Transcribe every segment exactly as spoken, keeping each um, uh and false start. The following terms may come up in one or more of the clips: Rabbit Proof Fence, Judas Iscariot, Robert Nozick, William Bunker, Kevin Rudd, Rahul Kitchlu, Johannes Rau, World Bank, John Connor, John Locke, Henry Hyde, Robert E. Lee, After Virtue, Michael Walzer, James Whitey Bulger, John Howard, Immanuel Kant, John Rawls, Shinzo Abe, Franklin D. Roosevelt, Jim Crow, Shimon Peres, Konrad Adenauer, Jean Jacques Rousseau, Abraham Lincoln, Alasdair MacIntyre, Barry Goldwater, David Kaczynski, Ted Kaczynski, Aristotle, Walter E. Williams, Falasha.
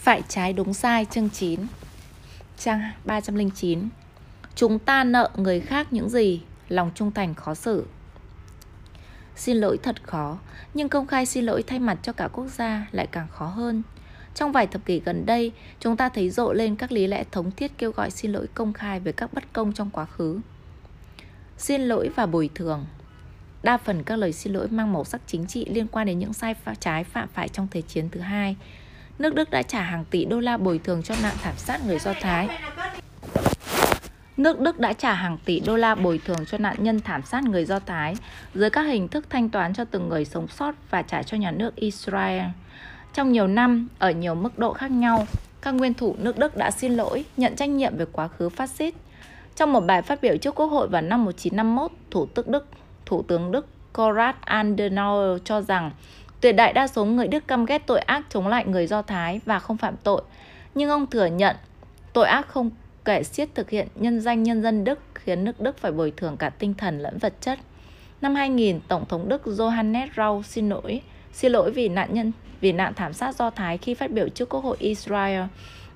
phải trái đúng sai chương chín. Trang ba trăm lẻ chín. Chúng ta nợ người khác những gì? Lòng trung thành khó xử. Xin lỗi thật khó, nhưng công khai xin lỗi thay mặt cho cả quốc gia lại càng khó hơn. Trong vài thập kỷ gần đây, chúng ta thấy rộ lên các lý lẽ thống thiết kêu gọi xin lỗi công khai về các bất công trong quá khứ. Xin lỗi và bồi thường. Đa phần các lời xin lỗi mang màu sắc chính trị liên quan đến những sai trái phạm phải trong Thế chiến thứ hai. Nước Đức đã trả hàng tỷ đô la bồi thường cho nạn thảm sát người Do Thái. Nước Đức đã trả hàng tỷ đô la bồi thường cho nạn nhân thảm sát người Do Thái dưới các hình thức thanh toán cho từng người sống sót và trả cho nhà nước Israel. Trong nhiều năm, ở nhiều mức độ khác nhau, các nguyên thủ nước Đức đã xin lỗi, nhận trách nhiệm về quá khứ phát xít. Trong một bài phát biểu trước Quốc hội vào năm một nghìn chín trăm năm mươi mốt, Thủ tướng Đức, Thủ tướng Đức Konrad Adenauer cho rằng tuyệt đại đa số người Đức căm ghét tội ác chống lại người Do Thái và không phạm tội, nhưng ông thừa nhận tội ác không kể xiết thực hiện nhân danh nhân dân Đức khiến nước Đức phải bồi thường cả tinh thần lẫn vật chất. Năm hai nghìn, Tổng thống Đức Johannes Rau xin lỗi, xin lỗi vì nạn nhân vì nạn thảm sát Do Thái khi phát biểu trước Quốc hội Israel,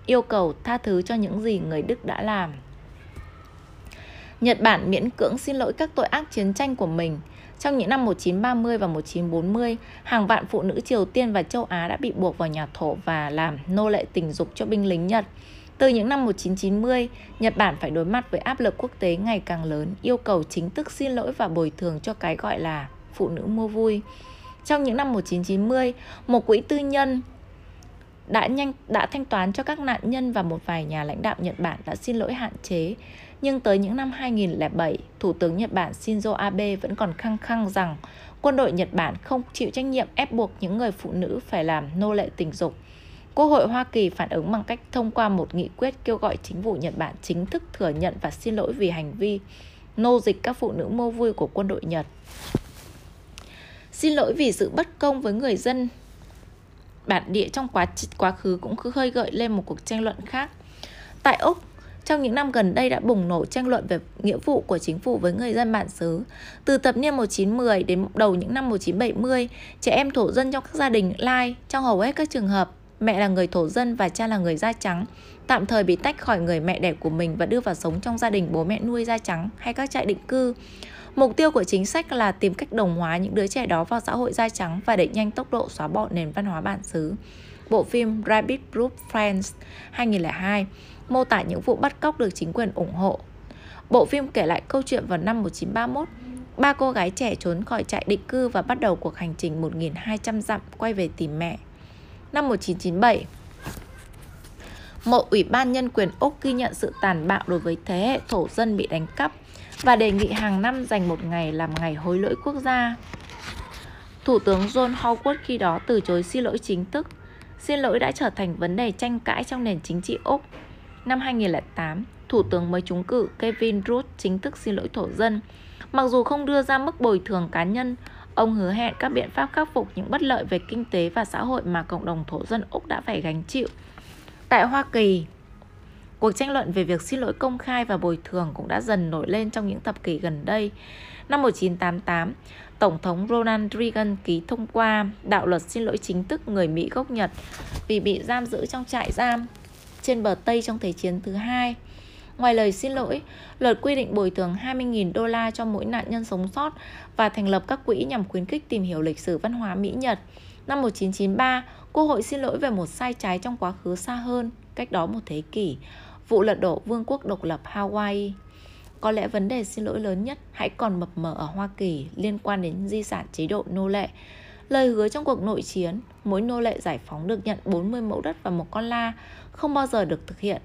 yêu cầu tha thứ cho những gì người Đức đã làm. Nhật Bản miễn cưỡng xin lỗi các tội ác chiến tranh của mình. Trong những năm một nghìn chín trăm ba mươi và một nghìn chín trăm bốn mươi, hàng vạn phụ nữ Triều Tiên và châu Á đã bị buộc vào nhà thổ và làm nô lệ tình dục cho binh lính Nhật. Từ những năm một nghìn chín trăm chín mươi, Nhật Bản phải đối mặt với áp lực quốc tế ngày càng lớn, yêu cầu chính thức xin lỗi và bồi thường cho cái gọi là phụ nữ mua vui. Trong những năm một nghìn chín trăm chín mươi, một quỹ tư nhân đã nhanh đã thanh toán cho các nạn nhân và một vài nhà lãnh đạo Nhật Bản đã xin lỗi hạn chế. Nhưng tới những năm hai nghìn lẻ bảy, Thủ tướng Nhật Bản Shinzo Abe vẫn còn khăng khăng rằng quân đội Nhật Bản không chịu trách nhiệm ép buộc những người phụ nữ phải làm nô lệ tình dục. Quốc hội Hoa Kỳ phản ứng bằng cách thông qua một nghị quyết kêu gọi chính phủ Nhật Bản chính thức thừa nhận và xin lỗi vì hành vi nô dịch các phụ nữ mua vui của quân đội Nhật. Xin lỗi vì sự bất công với người dân bản địa trong quá, quá khứ cũng cứ khơi gợi lên một cuộc tranh luận khác. Tại Úc, trong những năm gần đây đã bùng nổ tranh luận về nghĩa vụ của chính phủ với người dân bản xứ. Từ thập niên một nghìn chín trăm mười đến đầu những năm một nghìn chín trăm bảy mươi, trẻ em thổ dân trong các gia đình lai, trong hầu hết các trường hợp, mẹ là người thổ dân và cha là người da trắng, tạm thời bị tách khỏi người mẹ đẻ của mình và đưa vào sống trong gia đình bố mẹ nuôi da trắng hay các trại định cư. Mục tiêu của chính sách là tìm cách đồng hóa những đứa trẻ đó vào xã hội da trắng và đẩy nhanh tốc độ xóa bỏ nền văn hóa bản xứ. Bộ phim Rabbit Proof Fence hai nghìn lẻ hai mô tả những vụ bắt cóc được chính quyền ủng hộ. Bộ phim kể lại câu chuyện vào năm một nghìn chín trăm ba mươi mốt, ba cô gái trẻ trốn khỏi trại định cư và bắt đầu cuộc hành trình một nghìn hai trăm dặm quay về tìm mẹ. Năm một nghìn chín trăm chín mươi bảy, một ủy ban nhân quyền Úc ghi nhận sự tàn bạo đối với thế hệ thổ dân bị đánh cắp và đề nghị hàng năm dành một ngày làm ngày hối lỗi quốc gia. Thủ tướng John Howard khi đó từ chối xin lỗi chính thức. Xin lỗi đã trở thành vấn đề tranh cãi trong nền chính trị Úc. Năm hai nghìn lẻ tám, Thủ tướng mới trúng cử Kevin Rudd chính thức xin lỗi thổ dân. Mặc dù không đưa ra mức bồi thường cá nhân, ông hứa hẹn các biện pháp khắc phục những bất lợi về kinh tế và xã hội mà cộng đồng thổ dân Úc đã phải gánh chịu. Tại Hoa Kỳ, cuộc tranh luận về việc xin lỗi công khai và bồi thường cũng đã dần nổi lên trong những thập kỷ gần đây. Năm một nghìn chín trăm tám mươi tám, Tổng thống Ronald Reagan ký thông qua đạo luật xin lỗi chính thức người Mỹ gốc Nhật vì bị giam giữ trong trại giam trên bờ Tây trong Thế chiến thứ hai. Ngoài lời xin lỗi, luật quy định bồi thường hai mươi nghìn đô la cho mỗi nạn nhân sống sót và thành lập các quỹ nhằm khuyến khích tìm hiểu lịch sử văn hóa Mỹ-Nhật. Năm một nghìn chín trăm chín mươi ba, Quốc hội xin lỗi về một sai trái trong quá khứ xa hơn, cách đó một thế kỷ, vụ lật đổ vương quốc độc lập Hawaii. Có lẽ vấn đề xin lỗi lớn nhất hãy còn mập mờ ở Hoa Kỳ liên quan đến di sản chế độ nô lệ. Lời hứa trong cuộc nội chiến, mỗi nô lệ giải phóng được nhận bốn mươi mẫu đất và một con la, không bao giờ được thực hiện.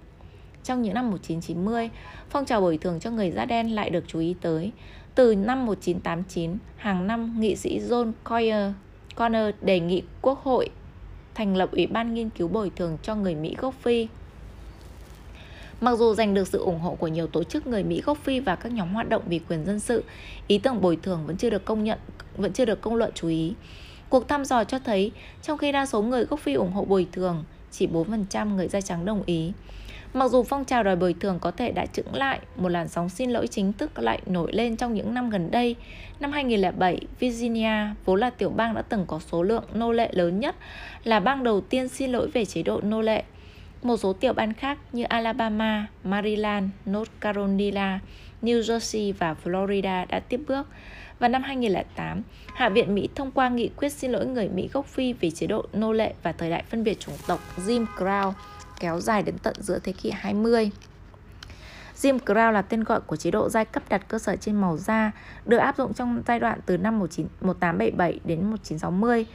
Trong những năm một nghìn chín trăm chín mươi, phong trào bồi thường cho người da đen lại được chú ý tới. Từ năm một nghìn chín trăm tám mươi chín, hàng năm nghị sĩ John Connor đề nghị Quốc hội thành lập Ủy ban nghiên cứu bồi thường cho người Mỹ gốc Phi. Mặc dù giành được sự ủng hộ của nhiều tổ chức người Mỹ gốc Phi và các nhóm hoạt động vì quyền dân sự, ý tưởng bồi thường vẫn chưa được công nhận, vẫn chưa được công luận chú ý. Cuộc thăm dò cho thấy, trong khi đa số người gốc Phi ủng hộ bồi thường, chỉ bốn phần trăm người da trắng đồng ý. Mặc dù phong trào đòi bồi thường có thể đã chững lại, một làn sóng xin lỗi chính thức lại nổi lên trong những năm gần đây. Năm hai nghìn không trăm lẻ bảy, Virginia, vốn là tiểu bang đã từng có số lượng nô lệ lớn nhất, là bang đầu tiên xin lỗi về chế độ nô lệ. Một số tiểu bang khác như Alabama, Maryland, North Carolina, New Jersey và Florida đã tiếp bước. Và năm hai nghìn không trăm lẻ tám, Hạ viện Mỹ thông qua nghị quyết xin lỗi người Mỹ gốc Phi về chế độ nô lệ và thời đại phân biệt chủng tộc Jim Crow kéo dài đến tận giữa thế kỷ hai mươi. Jim Crow là tên gọi của chế độ giai cấp đặt cơ sở trên màu da, được áp dụng trong giai đoạn từ năm một nghìn tám trăm bảy mươi bảy đến một nghìn chín trăm sáu mươi.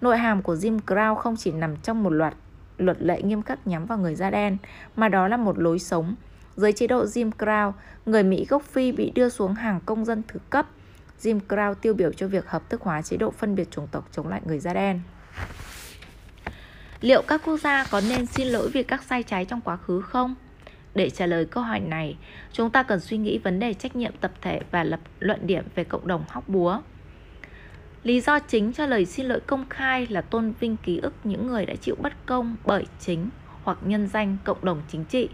Nội hàm của Jim Crow không chỉ nằm trong một loạt luật lệ nghiêm khắc nhắm vào người da đen, mà đó là một lối sống. Dưới chế độ Jim Crow, người Mỹ gốc Phi bị đưa xuống hàng công dân thứ cấp. Jim Crow tiêu biểu cho việc hợp thức hóa chế độ phân biệt chủng tộc chống lại người da đen. Liệu các quốc gia có nên xin lỗi vì các sai trái trong quá khứ không? Để trả lời câu hỏi này, chúng ta cần suy nghĩ vấn đề trách nhiệm tập thể và lập luận điểm về cộng đồng hóc búa. Lý do chính cho lời xin lỗi công khai là tôn vinh ký ức những người đã chịu bất công bởi chính hoặc nhân danh cộng đồng chính trị,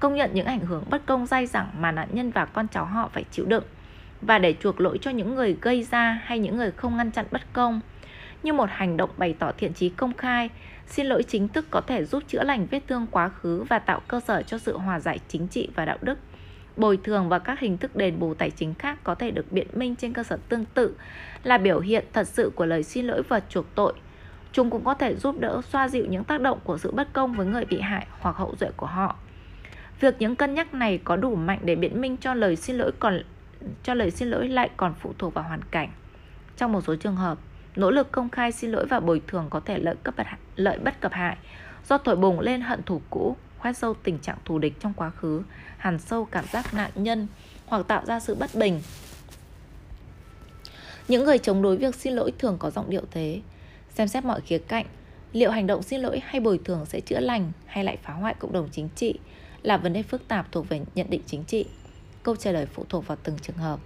công nhận những ảnh hưởng bất công dai dẳng mà nạn nhân và con cháu họ phải chịu đựng, và để chuộc lỗi cho những người gây ra hay những người không ngăn chặn bất công. Như một hành động bày tỏ thiện chí công khai, xin lỗi chính thức có thể giúp chữa lành vết thương quá khứ và tạo cơ sở cho sự hòa giải chính trị và đạo đức. Bồi thường và các hình thức đền bù tài chính khác có thể được biện minh trên cơ sở tương tự, là biểu hiện thật sự của lời xin lỗi và chuộc tội. Chúng cũng có thể giúp đỡ xoa dịu những tác động của sự bất công với người bị hại hoặc hậu duệ của họ. Việc những cân nhắc này có đủ mạnh để biện minh cho lời xin lỗi còn cho lời xin lỗi lại còn phụ thuộc vào hoàn cảnh. Trong một số trường hợp, nỗ lực công khai xin lỗi và bồi thường có thể lợi cấp lợi bất cập hại, do thổi bùng lên hận thù cũ, khoét sâu tình trạng thù địch trong quá khứ, hằn sâu cảm giác nạn nhân hoặc tạo ra sự bất bình. Những người chống đối việc xin lỗi thường có giọng điệu thế. Xem xét mọi khía cạnh, liệu hành động xin lỗi hay bồi thường sẽ chữa lành hay lại phá hoại cộng đồng chính trị là vấn đề phức tạp thuộc về nhận định chính trị. Câu trả lời phụ thuộc vào từng trường hợp.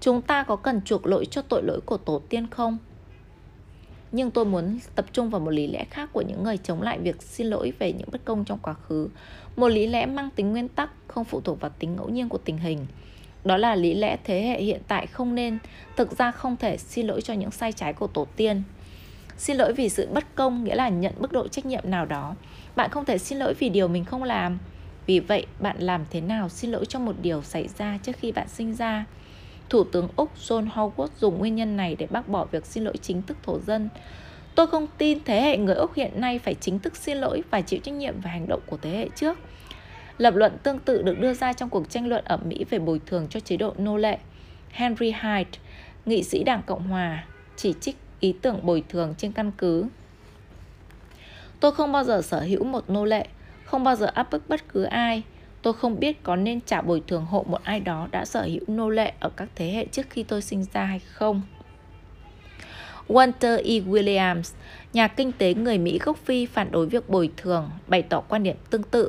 Chúng ta có cần chuộc lỗi cho tội lỗi của tổ tiên không? Nhưng tôi muốn tập trung vào một lý lẽ khác của những người chống lại việc xin lỗi về những bất công trong quá khứ. Một lý lẽ mang tính nguyên tắc, không phụ thuộc vào tính ngẫu nhiên của tình hình. Đó là lý lẽ thế hệ hiện tại không nên, thực ra không thể xin lỗi cho những sai trái của tổ tiên. Xin lỗi vì sự bất công nghĩa là nhận mức độ trách nhiệm nào đó. Bạn không thể xin lỗi vì điều mình không làm. Vì vậy, bạn làm thế nào xin lỗi cho một điều xảy ra trước khi bạn sinh ra? Thủ tướng Úc John Howard dùng nguyên nhân này để bác bỏ việc xin lỗi chính thức thổ dân. Tôi không tin thế hệ người Úc hiện nay phải chính thức xin lỗi và chịu trách nhiệm về hành động của thế hệ trước. Lập luận tương tự được đưa ra trong cuộc tranh luận ở Mỹ về bồi thường cho chế độ nô lệ. Henry Hyde, nghị sĩ Đảng Cộng Hòa, chỉ trích ý tưởng bồi thường trên căn cứ: tôi không bao giờ sở hữu một nô lệ, không bao giờ áp bức bất cứ ai. Tôi không biết có nên trả bồi thường hộ một ai đó đã sở hữu nô lệ ở các thế hệ trước khi tôi sinh ra hay không. Walter E. Williams, nhà kinh tế người Mỹ gốc Phi phản đối việc bồi thường, bày tỏ quan điểm tương tự.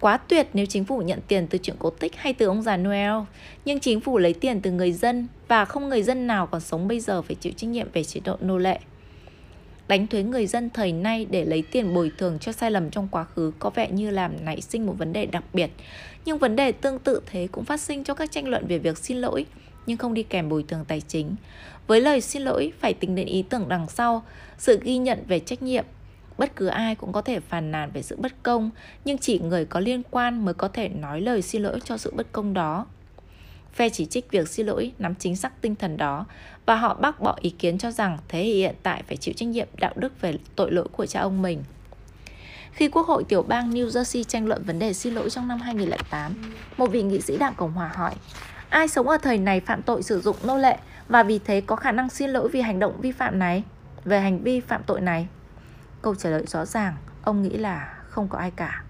Quá tuyệt nếu chính phủ nhận tiền từ chuyện cổ tích hay từ ông già Noel, nhưng chính phủ lấy tiền từ người dân và không người dân nào còn sống bây giờ phải chịu trách nhiệm về chế độ nô lệ. Đánh thuế người dân thời nay để lấy tiền bồi thường cho sai lầm trong quá khứ có vẻ như làm nảy sinh một vấn đề đặc biệt. Nhưng vấn đề tương tự thế cũng phát sinh cho các tranh luận về việc xin lỗi, nhưng không đi kèm bồi thường tài chính. Với lời xin lỗi, phải tính đến ý tưởng đằng sau, sự ghi nhận về trách nhiệm. Bất cứ ai cũng có thể phàn nàn về sự bất công, nhưng chỉ người có liên quan mới có thể nói lời xin lỗi cho sự bất công đó. Phe chỉ trích việc xin lỗi nắm chính xác tinh thần đó và họ bác bỏ ý kiến cho rằng thế hệ hiện tại phải chịu trách nhiệm đạo đức về tội lỗi của cha ông mình. Khi Quốc hội tiểu bang New Jersey tranh luận vấn đề xin lỗi trong năm hai nghìn không trăm lẻ tám, một vị nghị sĩ Đảng Cộng Hòa hỏi: ai sống ở thời này phạm tội sử dụng nô lệ và vì thế có khả năng xin lỗi vì hành động vi phạm này, về hành vi phạm tội này? Câu trả lời rõ ràng, ông nghĩ là không có ai cả.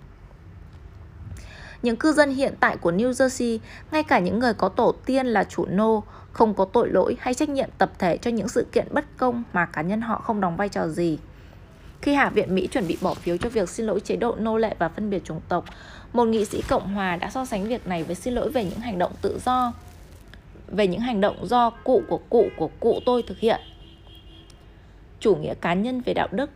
Những cư dân hiện tại của New Jersey, ngay cả những người có tổ tiên là chủ nô, không có tội lỗi hay trách nhiệm tập thể cho những sự kiện bất công mà cá nhân họ không đóng vai trò gì. Khi Hạ viện Mỹ chuẩn bị bỏ phiếu cho việc xin lỗi chế độ nô lệ và phân biệt chủng tộc, một nghị sĩ Cộng Hòa đã so sánh việc này với xin lỗi về những hành động tự do, về những hành động do cụ của cụ của cụ tôi thực hiện. Chủ nghĩa cá nhân về đạo đức.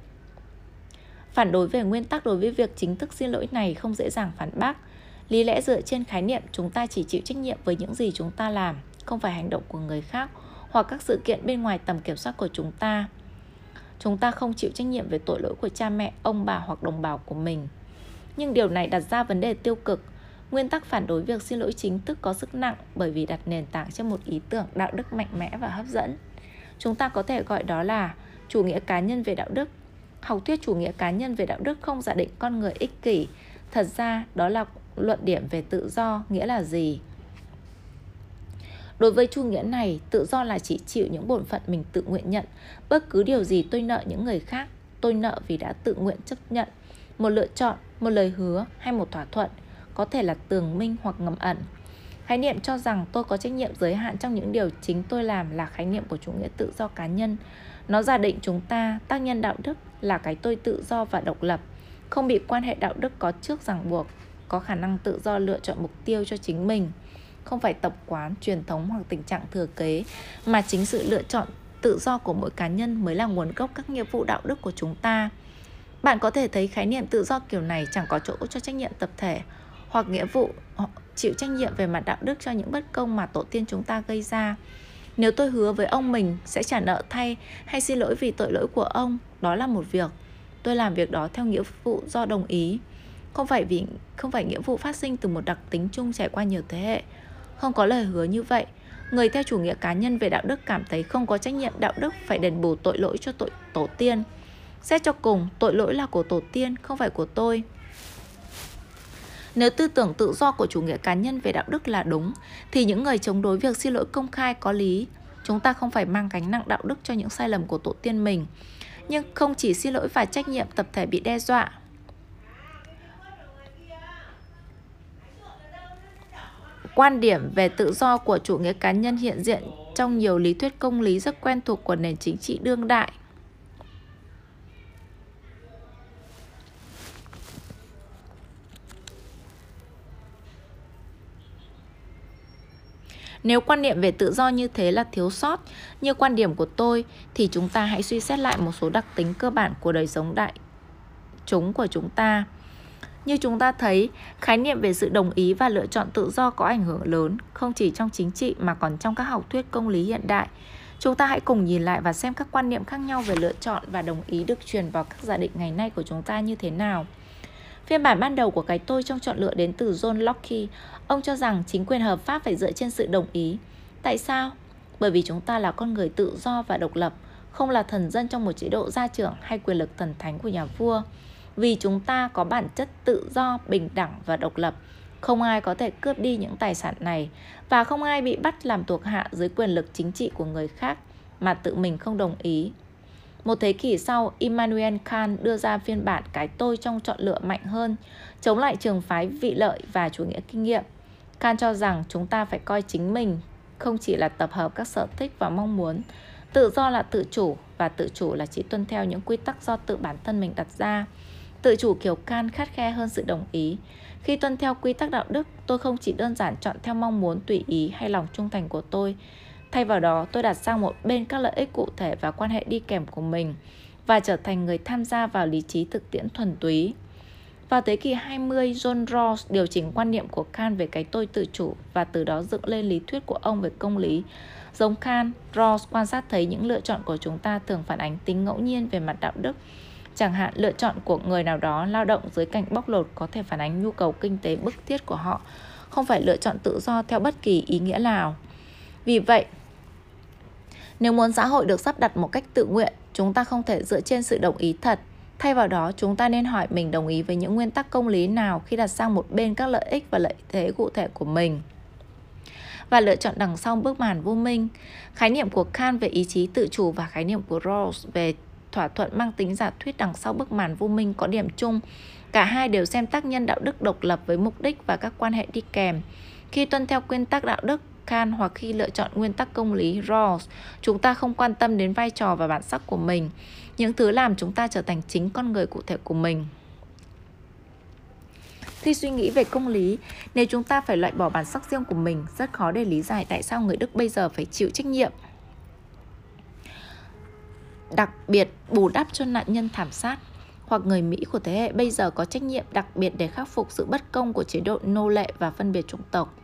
Phản đối về nguyên tắc đối với việc chính thức xin lỗi này không dễ dàng phản bác. Lý lẽ dựa trên khái niệm chúng ta chỉ chịu trách nhiệm với những gì chúng ta làm, không phải hành động của người khác hoặc các sự kiện bên ngoài tầm kiểm soát của chúng ta. Chúng ta không chịu trách nhiệm về tội lỗi của cha mẹ, ông bà hoặc đồng bào của mình. Nhưng điều này đặt ra vấn đề tiêu cực. Nguyên tắc phản đối việc xin lỗi chính thức có sức nặng bởi vì đặt nền tảng trên một ý tưởng đạo đức mạnh mẽ và hấp dẫn. Chúng ta có thể gọi đó là chủ nghĩa cá nhân về đạo đức. Học thuyết chủ nghĩa cá nhân về đạo đức không giả định con người ích kỷ. Thật ra đó là luận điểm về tự do nghĩa là gì. Đối với chủ nghĩa này, tự do là chỉ chịu những bổn phận mình tự nguyện nhận. Bất cứ điều gì tôi nợ những người khác, tôi nợ vì đã tự nguyện chấp nhận. Một lựa chọn, một lời hứa hay một thỏa thuận, có thể là tường minh hoặc ngầm ẩn. Khái niệm cho rằng tôi có trách nhiệm giới hạn trong những điều chính tôi làm là khái niệm của chủ nghĩa tự do cá nhân. Nó giả định chúng ta, tác nhân đạo đức, là cái tôi tự do và độc lập, không bị quan hệ đạo đức có trước ràng buộc, có khả năng tự do lựa chọn mục tiêu cho chính mình. Không phải tập quán, truyền thống hoặc tình trạng thừa kế, mà chính sự lựa chọn tự do của mỗi cá nhân mới là nguồn gốc các nghĩa vụ đạo đức của chúng ta. Bạn có thể thấy khái niệm tự do kiểu này chẳng có chỗ cho trách nhiệm tập thể hoặc nghĩa vụ chịu trách nhiệm về mặt đạo đức cho những bất công mà tổ tiên chúng ta gây ra. Nếu tôi hứa với ông mình sẽ trả nợ thay hay xin lỗi vì tội lỗi của ông, đó là một việc. Tôi làm việc đó theo nghĩa vụ do đồng ý, không phải vì không phải nghĩa vụ phát sinh từ một đặc tính chung trải qua nhiều thế hệ. Không có lời hứa như vậy, người theo chủ nghĩa cá nhân về đạo đức cảm thấy không có trách nhiệm đạo đức phải đền bù tội lỗi cho tội, tổ tiên. Xét cho cùng, tội lỗi là của tổ tiên, không phải của tôi. Nếu tư tưởng tự do của chủ nghĩa cá nhân về đạo đức là đúng, thì những người chống đối việc xin lỗi công khai có lý. Chúng ta không phải mang gánh nặng đạo đức cho những sai lầm của tổ tiên mình. Nhưng không chỉ xin lỗi và trách nhiệm tập thể bị đe dọa, quan điểm về tự do của chủ nghĩa cá nhân hiện diện trong nhiều lý thuyết công lý rất quen thuộc của nền chính trị đương đại. Nếu quan niệm về tự do như thế là thiếu sót, như quan điểm của tôi, thì chúng ta hãy suy xét lại một số đặc tính cơ bản của đời sống đại chúng của chúng ta. Như chúng ta thấy, khái niệm về sự đồng ý và lựa chọn tự do có ảnh hưởng lớn, không chỉ trong chính trị mà còn trong các học thuyết công lý hiện đại. Chúng ta hãy cùng nhìn lại và xem các quan niệm khác nhau về lựa chọn và đồng ý được truyền vào các giả định ngày nay của chúng ta như thế nào. Phiên bản ban đầu của cái tôi trong chọn lựa đến từ John Locke. Ông cho rằng chính quyền hợp pháp phải dựa trên sự đồng ý. Tại sao? Bởi vì chúng ta là con người tự do và độc lập, không là thần dân trong một chế độ gia trưởng hay quyền lực thần thánh của nhà vua. Vì chúng ta có bản chất tự do, bình đẳng và độc lập, không ai có thể cướp đi những tài sản này và không ai bị bắt làm thuộc hạ dưới quyền lực chính trị của người khác mà tự mình không đồng ý. Một thế kỷ sau, Immanuel Kant đưa ra phiên bản cái tôi trong chọn lựa mạnh hơn, chống lại trường phái vị lợi và chủ nghĩa kinh nghiệm. Kant cho rằng chúng ta phải coi chính mình không chỉ là tập hợp các sở thích và mong muốn. Tự do là tự chủ và tự chủ là chỉ tuân theo những quy tắc do tự bản thân mình đặt ra. Tự chủ kiểu Kant khắt khe hơn sự đồng ý. Khi tuân theo quy tắc đạo đức, tôi không chỉ đơn giản chọn theo mong muốn, tùy ý hay lòng trung thành của tôi. Thay vào đó, tôi đặt sang một bên các lợi ích cụ thể và quan hệ đi kèm của mình và trở thành người tham gia vào lý trí thực tiễn thuần túy. Vào thế kỷ hai mươi, John Rawls điều chỉnh quan niệm của Kant về cái tôi tự chủ và từ đó dựng lên lý thuyết của ông về công lý. Giống Kant, Rawls quan sát thấy những lựa chọn của chúng ta thường phản ánh tính ngẫu nhiên về mặt đạo đức. Chẳng hạn, lựa chọn của người nào đó lao động dưới cảnh bóc lột có thể phản ánh nhu cầu kinh tế bức thiết của họ, không phải lựa chọn tự do theo bất kỳ ý nghĩa nào. Vì vậy, nếu muốn xã hội được sắp đặt một cách tự nguyện, chúng ta không thể dựa trên sự đồng ý thật. Thay vào đó, chúng ta nên hỏi mình đồng ý với những nguyên tắc công lý nào khi đặt sang một bên các lợi ích và lợi thế cụ thể của mình. Và lựa chọn đằng sau bức màn vô minh, khái niệm của Kant về ý chí tự chủ và khái niệm của Rawls về thỏa thuận mang tính giả thuyết đằng sau bức màn vô minh có điểm chung. Cả hai đều xem tác nhân đạo đức độc lập với mục đích và các quan hệ đi kèm. Khi tuân theo nguyên tắc đạo đức, Kant, hoặc khi lựa chọn nguyên tắc công lý, Rawls, chúng ta không quan tâm đến vai trò và bản sắc của mình, những thứ làm chúng ta trở thành chính con người cụ thể của mình. Khi suy nghĩ về công lý, nếu chúng ta phải loại bỏ bản sắc riêng của mình, rất khó để lý giải tại sao người Đức bây giờ phải chịu trách nhiệm đặc biệt bù đắp cho nạn nhân thảm sát, hoặc người Mỹ của thế hệ bây giờ có trách nhiệm đặc biệt để khắc phục sự bất công của chế độ nô lệ và phân biệt chủng tộc.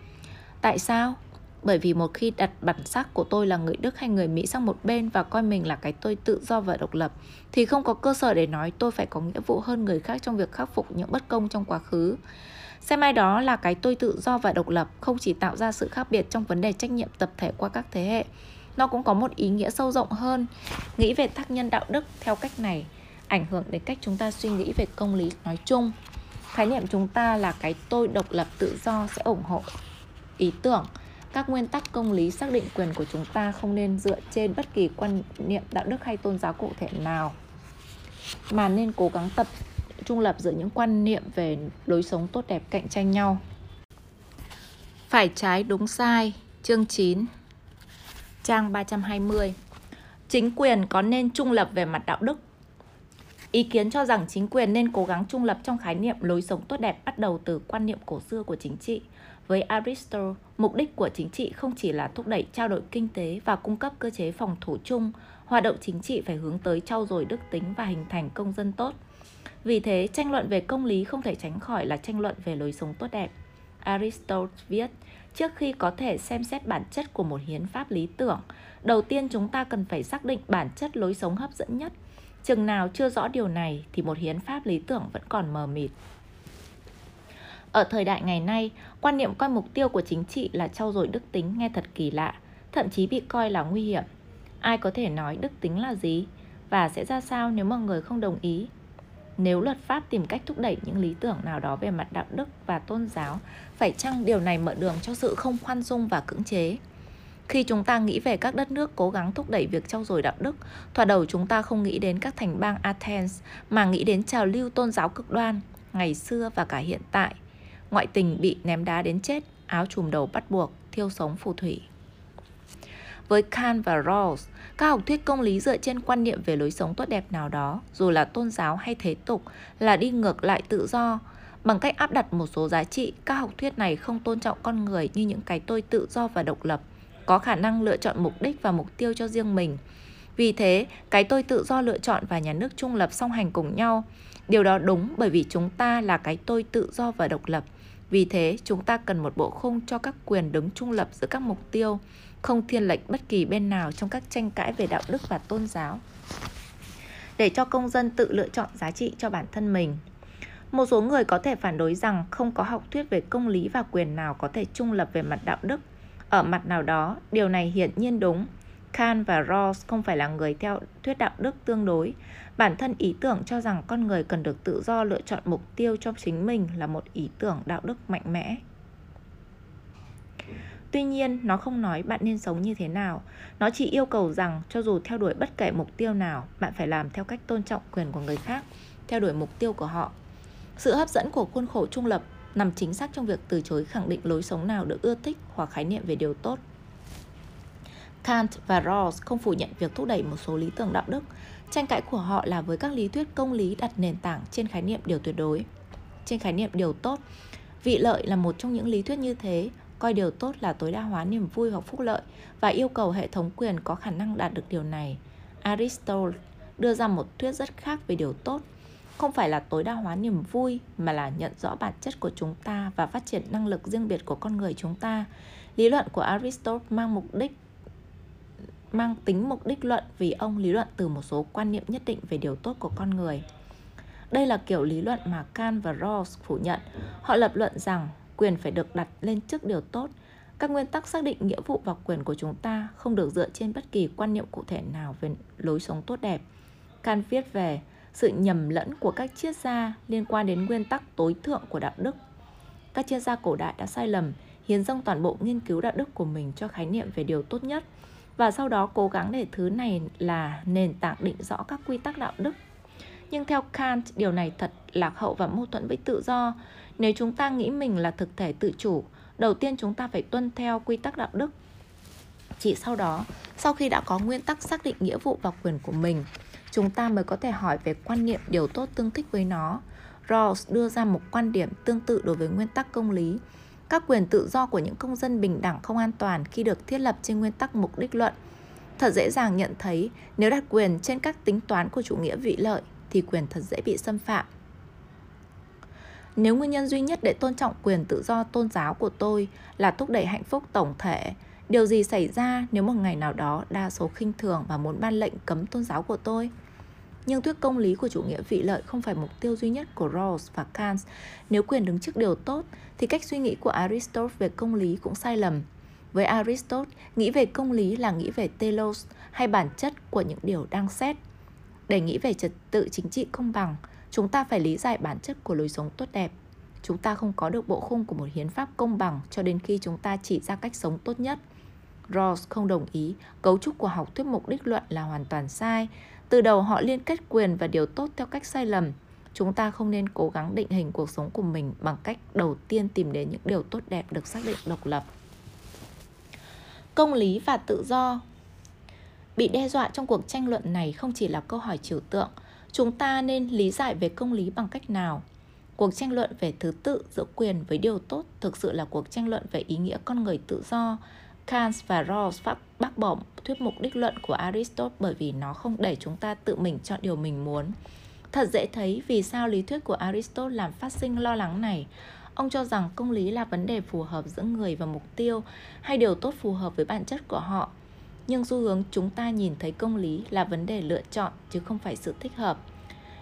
Tại sao? Bởi vì một khi đặt bản sắc của tôi là người Đức hay người Mỹ sang một bên và coi mình là cái tôi tự do và độc lập, thì không có cơ sở để nói tôi phải có nghĩa vụ hơn người khác trong việc khắc phục những bất công trong quá khứ. Xem ai đó là cái tôi tự do và độc lập không chỉ tạo ra sự khác biệt trong vấn đề trách nhiệm tập thể qua các thế hệ, nó cũng có một ý nghĩa sâu rộng hơn. Nghĩ về tác nhân đạo đức theo cách này ảnh hưởng đến cách chúng ta suy nghĩ về công lý nói chung. Khái niệm chúng ta là cái tôi độc lập tự do sẽ ủng hộ ý tưởng các nguyên tắc công lý xác định quyền của chúng ta không nên dựa trên bất kỳ quan niệm đạo đức hay tôn giáo cụ thể nào, mà nên cố gắng tập trung lập giữa những quan niệm về lối sống tốt đẹp cạnh tranh nhau. Phải trái đúng sai, chương chín, trang ba trăm hai mươi. Chính quyền có nên trung lập về mặt đạo đức? Ý kiến cho rằng chính quyền nên cố gắng trung lập trong khái niệm lối sống tốt đẹp bắt đầu từ quan niệm cổ xưa của chính trị. Với Aristotle, mục đích của chính trị không chỉ là thúc đẩy trao đổi kinh tế và cung cấp cơ chế phòng thủ chung, hoạt động chính trị phải hướng tới trau dồi đức tính và hình thành công dân tốt. Vì thế, tranh luận về công lý không thể tránh khỏi là tranh luận về lối sống tốt đẹp. Aristotle viết, trước khi có thể xem xét bản chất của một hiến pháp lý tưởng, đầu tiên chúng ta cần phải xác định bản chất lối sống hấp dẫn nhất. Chừng nào chưa rõ điều này thì một hiến pháp lý tưởng vẫn còn mờ mịt. Ở thời đại ngày nay, quan niệm coi mục tiêu của chính trị là trau dồi đức tính nghe thật kỳ lạ, thậm chí bị coi là nguy hiểm. Ai có thể nói đức tính là gì? Và sẽ ra sao nếu mọi người không đồng ý? Nếu luật pháp tìm cách thúc đẩy những lý tưởng nào đó về mặt đạo đức và tôn giáo, phải chăng điều này mở đường cho sự không khoan dung và cưỡng chế? Khi chúng ta nghĩ về các đất nước cố gắng thúc đẩy việc trau dồi đạo đức, thoạt đầu chúng ta không nghĩ đến các thành bang Athens mà nghĩ đến trào lưu tôn giáo cực đoan, ngày xưa và cả hiện tại. Ngoại tình bị ném đá đến chết, áo trùm đầu bắt buộc, thiêu sống phù thủy. Với Kant và Rawls, các học thuyết công lý dựa trên quan niệm về lối sống tốt đẹp nào đó, dù là tôn giáo hay thế tục, là đi ngược lại tự do. Bằng cách áp đặt một số giá trị, các học thuyết này không tôn trọng con người như những cái tôi tự do và độc lập, có khả năng lựa chọn mục đích và mục tiêu cho riêng mình. Vì thế, cái tôi tự do lựa chọn và nhà nước trung lập song hành cùng nhau. Điều đó đúng bởi vì chúng ta là cái tôi tự do và độc lập. Vì thế, chúng ta cần một bộ khung cho các quyền đứng trung lập giữa các mục tiêu, không thiên lệch bất kỳ bên nào trong các tranh cãi về đạo đức và tôn giáo, để cho công dân tự lựa chọn giá trị cho bản thân mình. Một số người có thể phản đối rằng không có học thuyết về công lý và quyền nào có thể trung lập về mặt đạo đức. Ở mặt nào đó, điều này hiển nhiên đúng. Kant và Rawls không phải là người theo thuyết đạo đức tương đối. Bản thân ý tưởng cho rằng con người cần được tự do lựa chọn mục tiêu cho chính mình là một ý tưởng đạo đức mạnh mẽ. Tuy nhiên, nó không nói bạn nên sống như thế nào. Nó chỉ yêu cầu rằng cho dù theo đuổi bất kể mục tiêu nào, bạn phải làm theo cách tôn trọng quyền của người khác, theo đuổi mục tiêu của họ. Sự hấp dẫn của khuôn khổ trung lập nằm chính xác trong việc từ chối khẳng định lối sống nào được ưa thích hoặc khái niệm về điều tốt. Kant và Rawls không phủ nhận việc thúc đẩy một số lý tưởng đạo đức. Tranh cãi của họ là với các lý thuyết công lý đặt nền tảng trên khái niệm điều tuyệt đối, trên khái niệm điều tốt. Vị lợi là một trong những lý thuyết như thế, coi điều tốt là tối đa hóa niềm vui hoặc phúc lợi và yêu cầu hệ thống quyền có khả năng đạt được điều này. Aristotle đưa ra một thuyết rất khác về điều tốt, không phải là tối đa hóa niềm vui mà là nhận rõ bản chất của chúng ta và phát triển năng lực riêng biệt của con người chúng ta. Lý luận của Aristotle mang mục đích mang tính mục đích luận vì ông lý luận từ một số quan niệm nhất định về điều tốt của con người. Đây là kiểu lý luận mà Kant và Rawls phủ nhận. Họ lập luận rằng quyền phải được đặt lên trước điều tốt. Các nguyên tắc xác định nghĩa vụ và quyền của chúng ta không được dựa trên bất kỳ quan niệm cụ thể nào về lối sống tốt đẹp. Kant viết về sự nhầm lẫn của các triết gia liên quan đến nguyên tắc tối thượng của đạo đức. Các triết gia cổ đại đã sai lầm, hiến dâng toàn bộ nghiên cứu đạo đức của mình cho khái niệm về điều tốt nhất và sau đó cố gắng để thứ này là nền tảng định rõ các quy tắc đạo đức. Nhưng theo Kant, điều này thật lạc hậu và mâu thuẫn với tự do. Nếu chúng ta nghĩ mình là thực thể tự chủ, đầu tiên chúng ta phải tuân theo quy tắc đạo đức. Chỉ sau đó, sau khi đã có nguyên tắc xác định nghĩa vụ và quyền của mình, chúng ta mới có thể hỏi về quan niệm điều tốt tương thích với nó. Rawls đưa ra một quan điểm tương tự đối với nguyên tắc công lý. Các quyền tự do của những công dân bình đẳng không an toàn khi được thiết lập trên nguyên tắc mục đích luận. Thật dễ dàng nhận thấy nếu đặt quyền trên các tính toán của chủ nghĩa vị lợi, thì quyền thật dễ bị xâm phạm. Nếu nguyên nhân duy nhất để tôn trọng quyền tự do tôn giáo của tôi là thúc đẩy hạnh phúc tổng thể, điều gì xảy ra nếu một ngày nào đó đa số khinh thường và muốn ban lệnh cấm tôn giáo của tôi? Nhưng thuyết công lý của chủ nghĩa vị lợi không phải mục tiêu duy nhất của Rawls và Kant. Nếu quyền đứng trước điều tốt, thì cách suy nghĩ của Aristotle về công lý cũng sai lầm. Với Aristotle, nghĩ về công lý là nghĩ về telos hay bản chất của những điều đang xét. Để nghĩ về trật tự chính trị công bằng, chúng ta phải lý giải bản chất của lối sống tốt đẹp. Chúng ta không có được bộ khung của một hiến pháp công bằng cho đến khi chúng ta chỉ ra cách sống tốt nhất. Rawls không đồng ý, cấu trúc của học thuyết mục đích luận là hoàn toàn sai. Từ đầu họ liên kết quyền và điều tốt theo cách sai lầm. Chúng ta không nên cố gắng định hình cuộc sống của mình bằng cách đầu tiên tìm đến những điều tốt đẹp được xác định độc lập. Công lý và tự do bị đe dọa trong cuộc tranh luận này không chỉ là câu hỏi trừu tượng. Chúng ta nên lý giải về công lý bằng cách nào? Cuộc tranh luận về thứ tự giữa quyền với điều tốt thực sự là cuộc tranh luận về ý nghĩa con người tự do. Kant và Rawls bác bỏ thuyết mục đích luận của Aristotle bởi vì nó không để chúng ta tự mình chọn điều mình muốn. Thật dễ thấy vì sao lý thuyết của Aristotle làm phát sinh lo lắng này. Ông cho rằng công lý là vấn đề phù hợp giữa người và mục tiêu, hay điều tốt phù hợp với bản chất của họ. Nhưng xu hướng chúng ta nhìn thấy công lý là vấn đề lựa chọn chứ không phải sự thích hợp.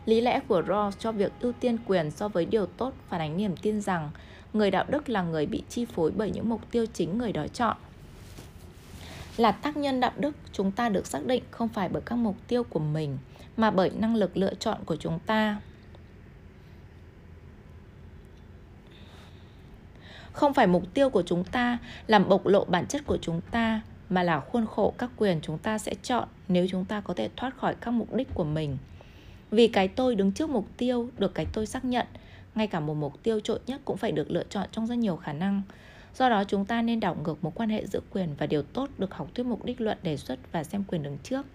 Lý lẽ của Rawls cho việc ưu tiên quyền so với điều tốt phản ánh niềm tin rằng người đạo đức là người bị chi phối bởi những mục tiêu chính người đó chọn. Là tác nhân đạo đức, chúng ta được xác định không phải bởi các mục tiêu của mình, mà bởi năng lực lựa chọn của chúng ta. Không phải mục tiêu của chúng ta làm bộc lộ bản chất của chúng ta, mà là khuôn khổ các quyền chúng ta sẽ chọn nếu chúng ta có thể thoát khỏi các mục đích của mình. Vì cái tôi đứng trước mục tiêu, được cái tôi xác nhận, ngay cả một mục tiêu trội nhất cũng phải được lựa chọn trong rất nhiều khả năng. Do đó chúng ta nên đảo ngược mối quan hệ giữa quyền và điều tốt được học thuyết mục đích luận đề xuất và xem quyền đứng trước.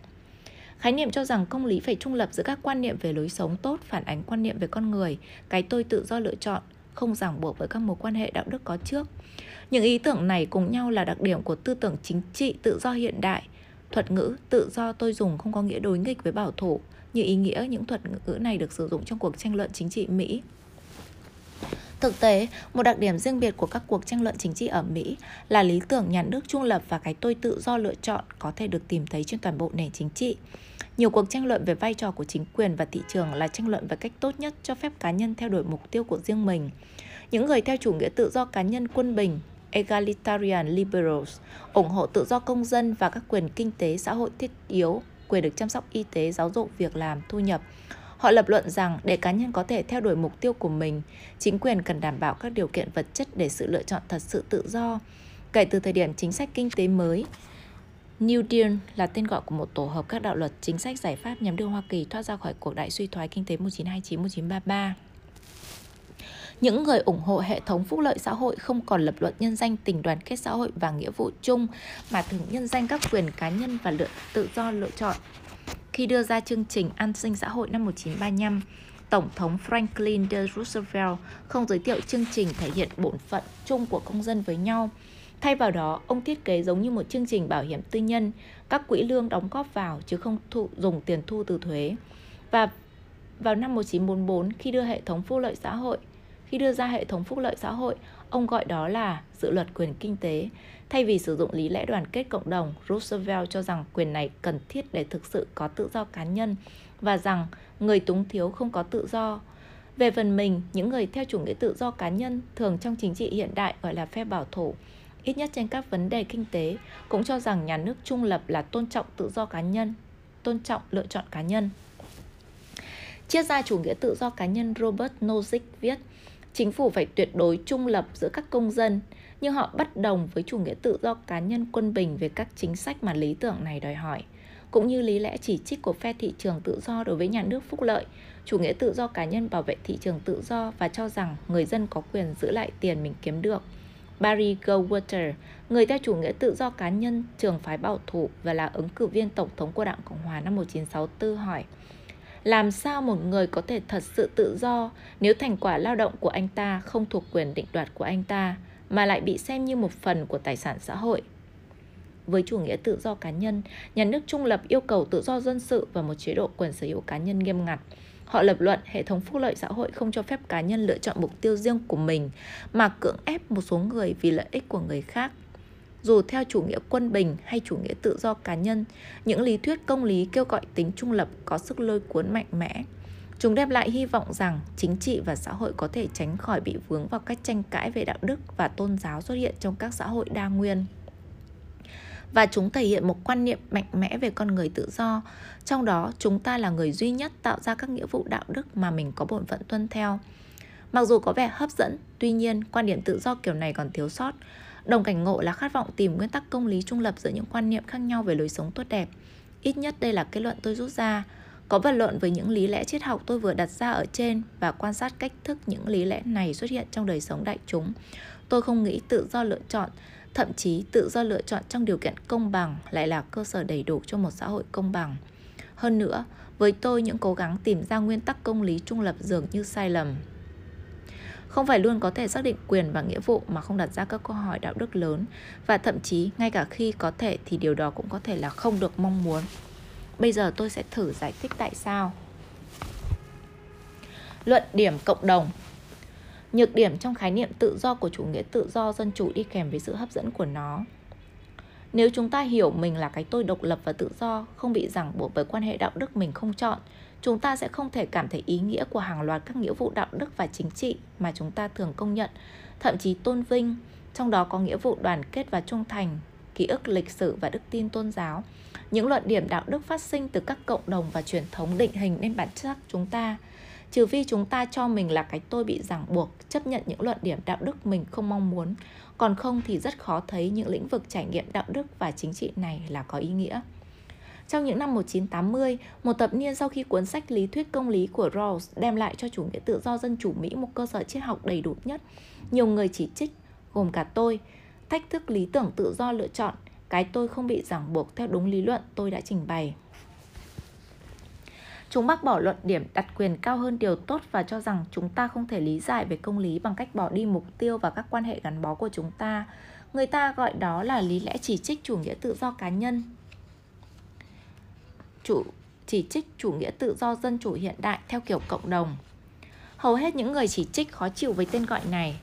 Khái niệm cho rằng công lý phải trung lập giữa các quan niệm về lối sống tốt phản ánh quan niệm về con người, cái tôi tự do lựa chọn, không ràng buộc với các mối quan hệ đạo đức có trước. Những ý tưởng này cùng nhau là đặc điểm của tư tưởng chính trị tự do hiện đại. Thuật ngữ tự do tôi dùng không có nghĩa đối nghịch với bảo thủ, như ý nghĩa những thuật ngữ này được sử dụng trong cuộc tranh luận chính trị Mỹ. Thực tế, một đặc điểm riêng biệt của các cuộc tranh luận chính trị ở Mỹ là lý tưởng nhà nước trung lập và cái tôi tự do lựa chọn có thể được tìm thấy trên toàn bộ nền chính trị. Nhiều cuộc tranh luận về vai trò của chính quyền và thị trường là tranh luận về cách tốt nhất cho phép cá nhân theo đuổi mục tiêu của riêng mình. Những người theo chủ nghĩa tự do cá nhân quân bình, egalitarian liberals, ủng hộ tự do công dân và các quyền kinh tế xã hội thiết yếu, quyền được chăm sóc y tế, giáo dục, việc làm, thu nhập. Họ lập luận rằng để cá nhân có thể theo đuổi mục tiêu của mình, chính quyền cần đảm bảo các điều kiện vật chất để sự lựa chọn thật sự tự do. Kể từ thời điểm chính sách kinh tế mới, New Deal là tên gọi của một tổ hợp các đạo luật chính sách giải pháp nhằm đưa Hoa Kỳ thoát ra khỏi cuộc đại suy thoái kinh tế một chín hai chín đến một chín ba ba. Những người ủng hộ hệ thống phúc lợi xã hội không còn lập luận nhân danh tình đoàn kết xã hội và nghĩa vụ chung, mà thường nhân danh các quyền cá nhân và lựa tự do lựa chọn. Khi đưa ra chương trình an sinh xã hội năm một chín ba lăm, Tổng thống Franklin D. Roosevelt không giới thiệu chương trình thể hiện bổn phận chung của công dân với nhau. Thay vào đó, ông thiết kế giống như một chương trình bảo hiểm tư nhân, các quỹ lương đóng góp vào chứ không thu, dùng tiền thu từ thuế. Và vào năm một chín bốn bốn, khi đưa hệ thống phúc lợi xã hội, khi đưa ra hệ thống phúc lợi xã hội, ông gọi đó là dự luật quyền kinh tế. Thay vì sử dụng lý lẽ đoàn kết cộng đồng, Roosevelt cho rằng quyền này cần thiết để thực sự có tự do cá nhân và rằng người túng thiếu không có tự do. Về phần mình, những người theo chủ nghĩa tự do cá nhân thường trong chính trị hiện đại gọi là phe bảo thủ, ít nhất trên các vấn đề kinh tế, cũng cho rằng nhà nước trung lập là tôn trọng tự do cá nhân, tôn trọng lựa chọn cá nhân. Triết gia chủ nghĩa tự do cá nhân Robert Nozick viết, chính phủ phải tuyệt đối trung lập giữa các công dân, nhưng họ bất đồng với chủ nghĩa tự do cá nhân quân bình về các chính sách mà lý tưởng này đòi hỏi. Cũng như lý lẽ chỉ trích của phe thị trường tự do đối với nhà nước phúc lợi, chủ nghĩa tự do cá nhân bảo vệ thị trường tự do và cho rằng người dân có quyền giữ lại tiền mình kiếm được. Barry Goldwater, người theo chủ nghĩa tự do cá nhân, trường phái bảo thủ và là ứng cử viên tổng thống của Đảng Cộng hòa năm một chín sáu tư hỏi, làm sao một người có thể thật sự tự do nếu thành quả lao động của anh ta không thuộc quyền định đoạt của anh ta, mà lại bị xem như một phần của tài sản xã hội? Với chủ nghĩa tự do cá nhân, nhà nước trung lập yêu cầu tự do dân sự và một chế độ quyền sở hữu cá nhân nghiêm ngặt. Họ lập luận hệ thống phúc lợi xã hội không cho phép cá nhân lựa chọn mục tiêu riêng của mình mà cưỡng ép một số người vì lợi ích của người khác. Dù theo chủ nghĩa quân bình hay chủ nghĩa tự do cá nhân, những lý thuyết công lý kêu gọi tính trung lập có sức lôi cuốn mạnh mẽ. Chúng đem lại hy vọng rằng chính trị và xã hội có thể tránh khỏi bị vướng vào các tranh cãi về đạo đức và tôn giáo xuất hiện trong các xã hội đa nguyên. Và chúng thể hiện một quan niệm mạnh mẽ về con người tự do, trong đó chúng ta là người duy nhất tạo ra các nghĩa vụ đạo đức mà mình có bổn phận tuân theo. Mặc dù có vẻ hấp dẫn, tuy nhiên quan điểm tự do kiểu này còn thiếu sót. Đồng cảnh ngộ là khát vọng tìm nguyên tắc công lý trung lập giữa những quan niệm khác nhau về lối sống tốt đẹp. Ít nhất đây là kết luận tôi rút ra. Có vật lộn với những lý lẽ triết học tôi vừa đặt ra ở trên và quan sát cách thức những lý lẽ này xuất hiện trong đời sống đại chúng. Tôi không nghĩ tự do lựa chọn, thậm chí tự do lựa chọn trong điều kiện công bằng lại là cơ sở đầy đủ cho một xã hội công bằng. Hơn nữa, với tôi những cố gắng tìm ra nguyên tắc công lý trung lập dường như sai lầm. Không phải luôn có thể xác định quyền và nghĩa vụ mà không đặt ra các câu hỏi đạo đức lớn, và thậm chí ngay cả khi có thể thì điều đó cũng có thể là không được mong muốn. Bây giờ tôi sẽ thử giải thích tại sao. Luận điểm cộng đồng. Nhược điểm trong khái niệm tự do của chủ nghĩa tự do dân chủ đi kèm với sự hấp dẫn của nó. Nếu chúng ta hiểu mình là cái tôi độc lập và tự do, không bị ràng buộc bởi quan hệ đạo đức mình không chọn, chúng ta sẽ không thể cảm thấy ý nghĩa của hàng loạt các nghĩa vụ đạo đức và chính trị mà chúng ta thường công nhận, thậm chí tôn vinh, trong đó có nghĩa vụ đoàn kết và trung thành, ký ức lịch sử và đức tin tôn giáo. Những luận điểm đạo đức phát sinh từ các cộng đồng và truyền thống định hình nên bản chất chúng ta. Trừ phi chúng ta cho mình là cái tôi bị ràng buộc, chấp nhận những luận điểm đạo đức mình không mong muốn, còn không thì rất khó thấy những lĩnh vực trải nghiệm đạo đức và chính trị này là có ý nghĩa. Trong những năm một nghìn chín trăm tám mươi, một thập niên sau khi cuốn sách Lý thuyết công lý của Rawls đem lại cho chủ nghĩa tự do dân chủ Mỹ một cơ sở triết học đầy đủ nhất, nhiều người chỉ trích, gồm cả tôi, thách thức lý tưởng tự do lựa chọn, cái tôi không bị ràng buộc theo đúng lý luận tôi đã trình bày. Chúng bác bỏ luận điểm đặt quyền cao hơn điều tốt và cho rằng chúng ta không thể lý giải về công lý bằng cách bỏ đi mục tiêu và các quan hệ gắn bó của chúng ta. Người ta gọi đó là lý lẽ chỉ trích chủ nghĩa tự do cá nhân. Chủ, chỉ trích chủ nghĩa tự do dân chủ hiện đại theo kiểu cộng đồng. Hầu hết những người chỉ trích khó chịu với tên gọi này,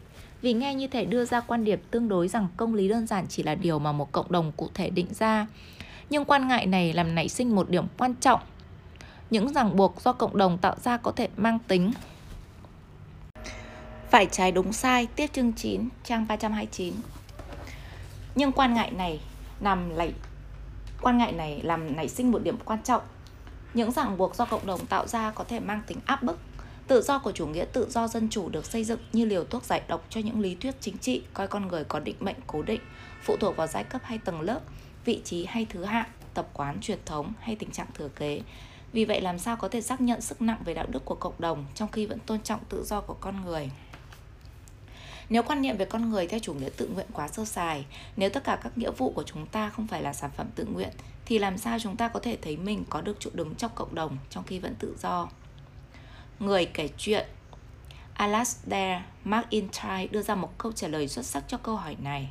vì nghe như thể đưa ra quan điểm tương đối rằng công lý đơn giản chỉ là điều mà một cộng đồng cụ thể định ra. Nhưng quan ngại này làm nảy sinh một điểm quan trọng. Những ràng buộc do cộng đồng tạo ra có thể mang tính phải trái đúng sai, tiếp chương chín, trang ba trăm hai mươi chín. Nhưng quan ngại này làm nảy quan ngại này làm nảy sinh một điểm quan trọng. Những ràng buộc do cộng đồng tạo ra có thể mang tính áp bức. Tự do của chủ nghĩa tự do dân chủ được xây dựng như liều thuốc giải độc cho những lý thuyết chính trị coi con người có định mệnh cố định, phụ thuộc vào giai cấp hay tầng lớp, vị trí hay thứ hạng, tập quán truyền thống hay tình trạng thừa kế. Vì vậy làm sao có thể xác nhận sức nặng về đạo đức của cộng đồng trong khi vẫn tôn trọng tự do của con người? Nếu quan niệm về con người theo chủ nghĩa tự nguyện quá sơ sài, nếu tất cả các nghĩa vụ của chúng ta không phải là sản phẩm tự nguyện, thì làm sao chúng ta có thể thấy mình có được chỗ đứng trong cộng đồng trong khi vẫn tự do? Người kể chuyện Alasdair MacIntyre đưa ra một câu trả lời xuất sắc cho câu hỏi này.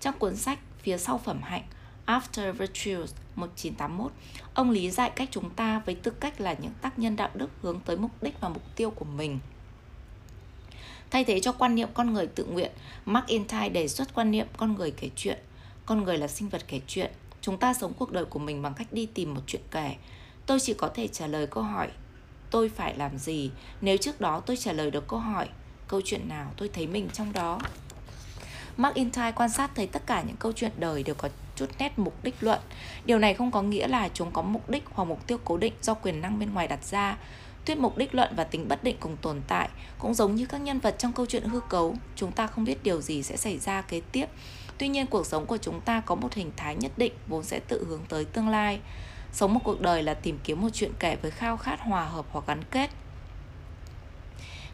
Trong cuốn sách Phía sau phẩm hạnh, After Virtue một nghìn chín trăm tám mươi mốt, ông lý giải cách chúng ta với tư cách là những tác nhân đạo đức hướng tới mục đích và mục tiêu của mình. Thay thế cho quan niệm con người tự nguyện, MacIntyre đề xuất quan niệm con người kể chuyện. Con người là sinh vật kể chuyện. Chúng ta sống cuộc đời của mình bằng cách đi tìm một chuyện kể. Tôi chỉ có thể trả lời câu hỏi tôi phải làm gì nếu trước đó tôi trả lời được câu hỏi câu chuyện nào tôi thấy mình trong đó. MacIntyre quan sát thấy tất cả những câu chuyện đời đều có chút nét mục đích luận. Điều này không có nghĩa là chúng có mục đích hoặc mục tiêu cố định do quyền năng bên ngoài đặt ra. Thuyết mục đích luận và tính bất định cùng tồn tại, cũng giống như các nhân vật trong câu chuyện hư cấu. Chúng ta không biết điều gì sẽ xảy ra kế tiếp. Tuy nhiên cuộc sống của chúng ta có một hình thái nhất định vốn sẽ tự hướng tới tương lai. Sống một cuộc đời là tìm kiếm một chuyện kể với khao khát hòa hợp hoặc gắn kết.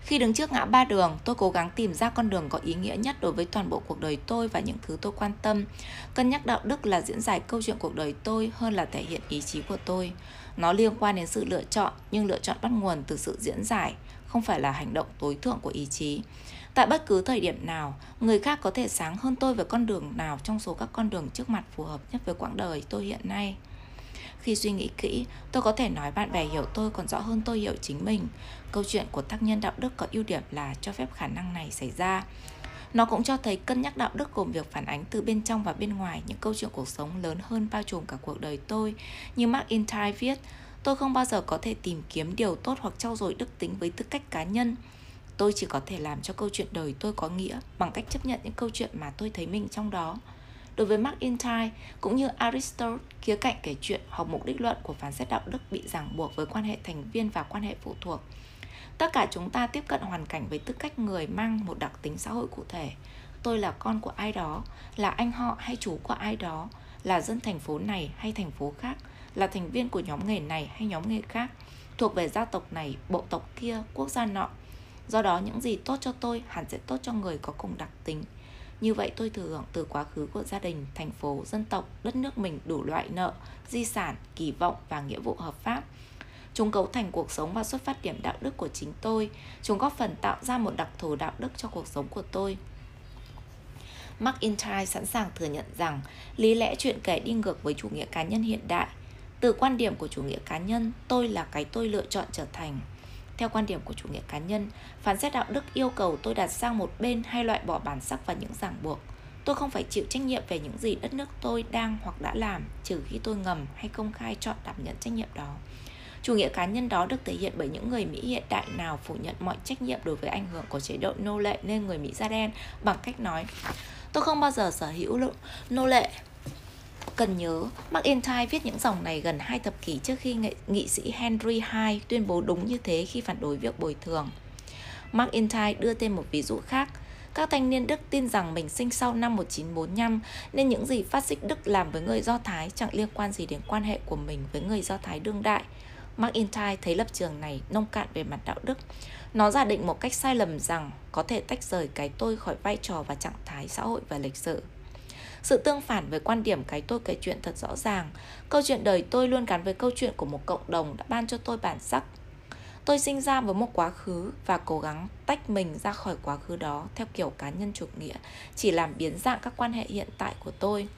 Khi đứng trước ngã ba đường, tôi cố gắng tìm ra con đường có ý nghĩa nhất đối với toàn bộ cuộc đời tôi và những thứ tôi quan tâm. Cân nhắc đạo đức là diễn giải câu chuyện cuộc đời tôi hơn là thể hiện ý chí của tôi. Nó liên quan đến sự lựa chọn, nhưng lựa chọn bắt nguồn từ sự diễn giải, không phải là hành động tối thượng của ý chí. Tại bất cứ thời điểm nào, người khác có thể sáng hơn tôi về con đường nào trong số các con đường trước mặt phù hợp nhất với quãng đời tôi hiện nay. Khi suy nghĩ kỹ, tôi có thể nói bạn bè hiểu tôi còn rõ hơn tôi hiểu chính mình. Câu chuyện của tác nhân đạo đức có ưu điểm là cho phép khả năng này xảy ra. Nó cũng cho thấy cân nhắc đạo đức gồm việc phản ánh từ bên trong và bên ngoài những câu chuyện cuộc sống lớn hơn bao trùm cả cuộc đời tôi. Như MacIntyre viết, tôi không bao giờ có thể tìm kiếm điều tốt hoặc trau dồi đức tính với tư cách cá nhân. Tôi chỉ có thể làm cho câu chuyện đời tôi có nghĩa bằng cách chấp nhận những câu chuyện mà tôi thấy mình trong đó. Đối với MacIntyre, cũng như Aristotle, khía cạnh kể chuyện hoặc mục đích luận của phán xét đạo đức bị ràng buộc với quan hệ thành viên và quan hệ phụ thuộc. Tất cả chúng ta tiếp cận hoàn cảnh với tư cách người mang một đặc tính xã hội cụ thể. Tôi là con của ai đó, là anh họ hay chú của ai đó, là dân thành phố này hay thành phố khác, là thành viên của nhóm nghề này hay nhóm nghề khác, thuộc về gia tộc này, bộ tộc kia, quốc gia nọ. Do đó những gì tốt cho tôi hẳn sẽ tốt cho người có cùng đặc tính. Như vậy tôi thừa hưởng từ quá khứ của gia đình, thành phố, dân tộc, đất nước mình đủ loại nợ, di sản, kỳ vọng và nghĩa vụ hợp pháp. Chúng cấu thành cuộc sống và xuất phát điểm đạo đức của chính tôi. Chúng góp phần tạo ra một đặc thù đạo đức cho cuộc sống của tôi. MacIntyre sẵn sàng thừa nhận rằng lý lẽ chuyện kể đi ngược với chủ nghĩa cá nhân hiện đại. Từ quan điểm của chủ nghĩa cá nhân, tôi là cái tôi lựa chọn trở thành. Theo quan điểm của chủ nghĩa cá nhân, phán xét đạo đức yêu cầu tôi đặt sang một bên hay loại bỏ bản sắc và những ràng buộc. Tôi không phải chịu trách nhiệm về những gì đất nước tôi đang hoặc đã làm, trừ khi tôi ngầm hay công khai chọn đảm nhận trách nhiệm đó. Chủ nghĩa cá nhân đó được thể hiện bởi những người Mỹ hiện đại nào phủ nhận mọi trách nhiệm đối với ảnh hưởng của chế độ nô lệ lên người Mỹ da đen bằng cách nói: tôi không bao giờ sở hữu nô lệ. Cần nhớ, MacIntyre viết những dòng này gần hai thập kỷ trước khi nghị sĩ Henry Hyde tuyên bố đúng như thế khi phản đối việc bồi thường. MacIntyre đưa thêm một ví dụ khác. Các thanh niên Đức tin rằng mình sinh sau năm một nghìn chín trăm bốn mươi lăm nên những gì phát xít Đức làm với người Do Thái chẳng liên quan gì đến quan hệ của mình với người Do Thái đương đại. MacIntyre thấy lập trường này nông cạn về mặt đạo đức. Nó giả định một cách sai lầm rằng có thể tách rời cái tôi khỏi vai trò và trạng thái xã hội và lịch sử. Sự tương phản với quan điểm cái tôi kể chuyện thật rõ ràng. Câu chuyện đời tôi luôn gắn với câu chuyện của một cộng đồng đã ban cho tôi bản sắc. Tôi sinh ra với một quá khứ và cố gắng tách mình ra khỏi quá khứ đó theo kiểu cá nhân chủ nghĩa, chỉ làm biến dạng các quan hệ hiện tại của tôi.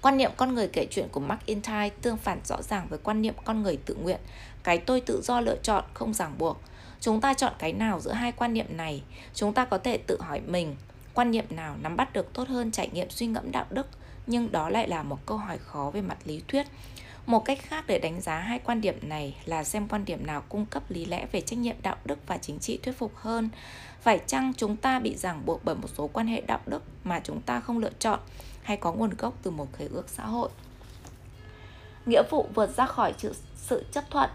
Quan niệm con người kể chuyện của MacIntyre tương phản rõ ràng với quan niệm con người tự nguyện, cái tôi tự do lựa chọn, không ràng buộc. Chúng ta chọn cái nào giữa hai quan niệm này? Chúng ta có thể tự hỏi mình, quan niệm nào nắm bắt được tốt hơn trải nghiệm suy ngẫm đạo đức, nhưng đó lại là một câu hỏi khó về mặt lý thuyết. Một cách khác để đánh giá hai quan điểm này là xem quan điểm nào cung cấp lý lẽ về trách nhiệm đạo đức và chính trị thuyết phục hơn. Phải chăng chúng ta bị ràng buộc bởi một số quan hệ đạo đức mà chúng ta không lựa chọn hay có nguồn gốc từ một khế ước xã hội? Nghĩa vụ vượt ra khỏi sự chấp thuận.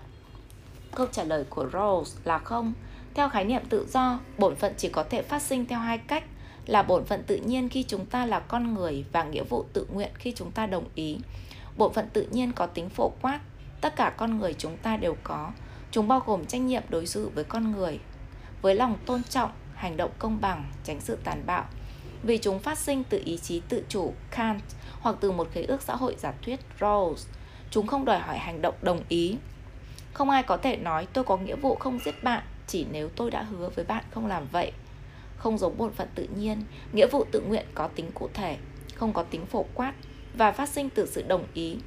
Câu trả lời của Rawls là không. Theo khái niệm tự do, bổn phận chỉ có thể phát sinh theo hai cách, là bổn phận tự nhiên khi chúng ta là con người và nghĩa vụ tự nguyện khi chúng ta đồng ý. Bổn phận tự nhiên có tính phổ quát, tất cả con người chúng ta đều có. Chúng bao gồm trách nhiệm đối xử với con người, với lòng tôn trọng, hành động công bằng, tránh sự tàn bạo. Vì chúng phát sinh từ ý chí tự chủ Kant hoặc từ một khế ước xã hội giả thuyết Rawls, chúng không đòi hỏi hành động đồng ý. Không ai có thể nói tôi có nghĩa vụ không giết bạn chỉ nếu tôi đã hứa với bạn không làm vậy. Không giống bổn phận tự nhiên, nghĩa vụ tự nguyện có tính cụ thể, không có tính phổ quát và phát sinh từ sự đồng ý.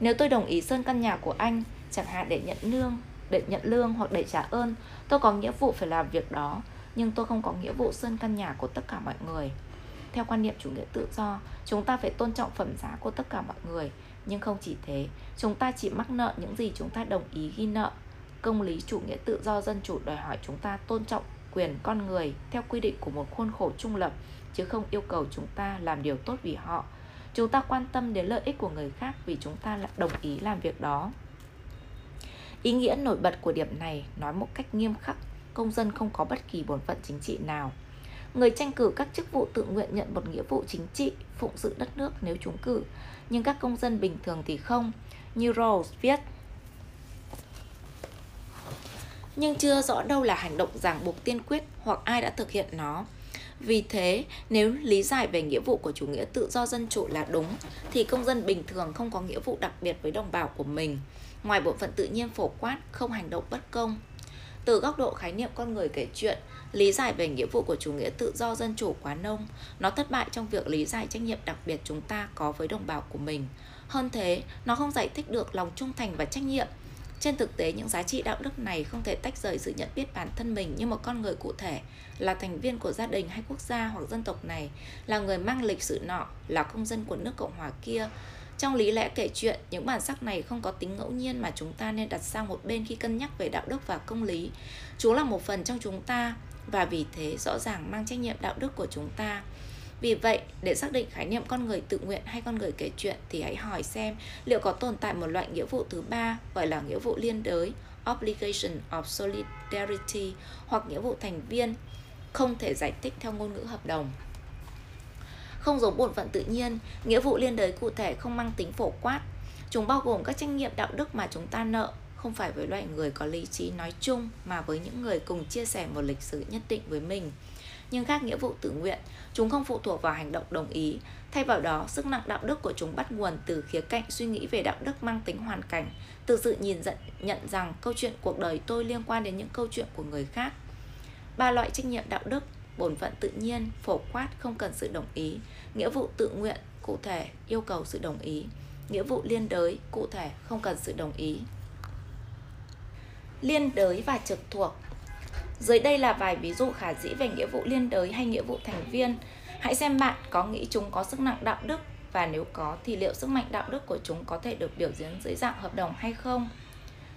Nếu tôi đồng ý sơn căn nhà của anh, chẳng hạn để nhận lương, để nhận lương hoặc để trả ơn, tôi có nghĩa vụ phải làm việc đó, nhưng tôi không có nghĩa vụ sơn căn nhà của tất cả mọi người. Theo quan niệm chủ nghĩa tự do, chúng ta phải tôn trọng phẩm giá của tất cả mọi người, nhưng không chỉ thế, chúng ta chỉ mắc nợ những gì chúng ta đồng ý ghi nợ. Công lý chủ nghĩa tự do dân chủ đòi hỏi chúng ta tôn trọng quyền con người theo quy định của một khuôn khổ trung lập, chứ không yêu cầu chúng ta làm điều tốt vì họ. Chúng ta quan tâm đến lợi ích của người khác vì chúng ta đồng ý làm việc đó. Ý nghĩa nổi bật của điểm này nói một cách nghiêm khắc, công dân không có bất kỳ bổn phận chính trị nào. Người tranh cử các chức vụ tự nguyện nhận một nghĩa vụ chính trị, phụng sự đất nước nếu trúng cử, nhưng các công dân bình thường thì không. Như Rawls viết, nhưng chưa rõ đâu là hành động ràng buộc tiên quyết hoặc ai đã thực hiện nó. Vì thế, nếu lý giải về nghĩa vụ của chủ nghĩa tự do dân chủ là đúng, thì công dân bình thường không có nghĩa vụ đặc biệt với đồng bào của mình. Ngoài bộ phận tự nhiên phổ quát, không hành động bất công. Từ góc độ khái niệm con người kể chuyện, lý giải về nghĩa vụ của chủ nghĩa tự do dân chủ quá nông. Nó thất bại trong việc lý giải trách nhiệm đặc biệt chúng ta có với đồng bào của mình. Hơn thế, nó không giải thích được lòng trung thành và trách nhiệm. Trên thực tế, những giá trị đạo đức này không thể tách rời sự nhận biết bản thân mình như một con người cụ thể, là thành viên của gia đình hay quốc gia hoặc dân tộc này, là người mang lịch sử nọ, là công dân của nước Cộng hòa kia. Trong lý lẽ kể chuyện, những bản sắc này không có tính ngẫu nhiên mà chúng ta nên đặt sang một bên khi cân nhắc về đạo đức và công lý. Chúng là một phần trong chúng ta và vì thế rõ ràng mang trách nhiệm đạo đức của chúng ta. Vì vậy, để xác định khái niệm con người tự nguyện hay con người kể chuyện thì hãy hỏi xem liệu có tồn tại một loại nghĩa vụ thứ ba gọi là nghĩa vụ liên đới, obligation of solidarity, hoặc nghĩa vụ thành viên, không thể giải thích theo ngôn ngữ hợp đồng. Không giống bổn phận tự nhiên, nghĩa vụ liên đới cụ thể không mang tính phổ quát. Chúng bao gồm các trách nhiệm đạo đức mà chúng ta nợ, không phải với loại người có lý trí nói chung mà với những người cùng chia sẻ một lịch sử nhất định với mình. Nhưng khác nghĩa vụ tự nguyện, chúng không phụ thuộc vào hành động đồng ý. Thay vào đó, sức nặng đạo đức của chúng bắt nguồn từ khía cạnh suy nghĩ về đạo đức mang tính hoàn cảnh, từ sự nhìn nhận, nhận rằng câu chuyện cuộc đời tôi liên quan đến những câu chuyện của người khác. Ba loại trách nhiệm đạo đức: bổn phận tự nhiên, phổ quát, không cần sự đồng ý; nghĩa vụ tự nguyện, cụ thể, yêu cầu sự đồng ý; nghĩa vụ liên đới, cụ thể, không cần sự đồng ý. Liên đới và trực thuộc. Dưới đây là vài ví dụ khả dĩ về nghĩa vụ liên đới hay nghĩa vụ thành viên. Hãy xem bạn có nghĩ chúng có sức nặng đạo đức, và nếu có thì liệu sức mạnh đạo đức của chúng có thể được biểu diễn dưới dạng hợp đồng hay không.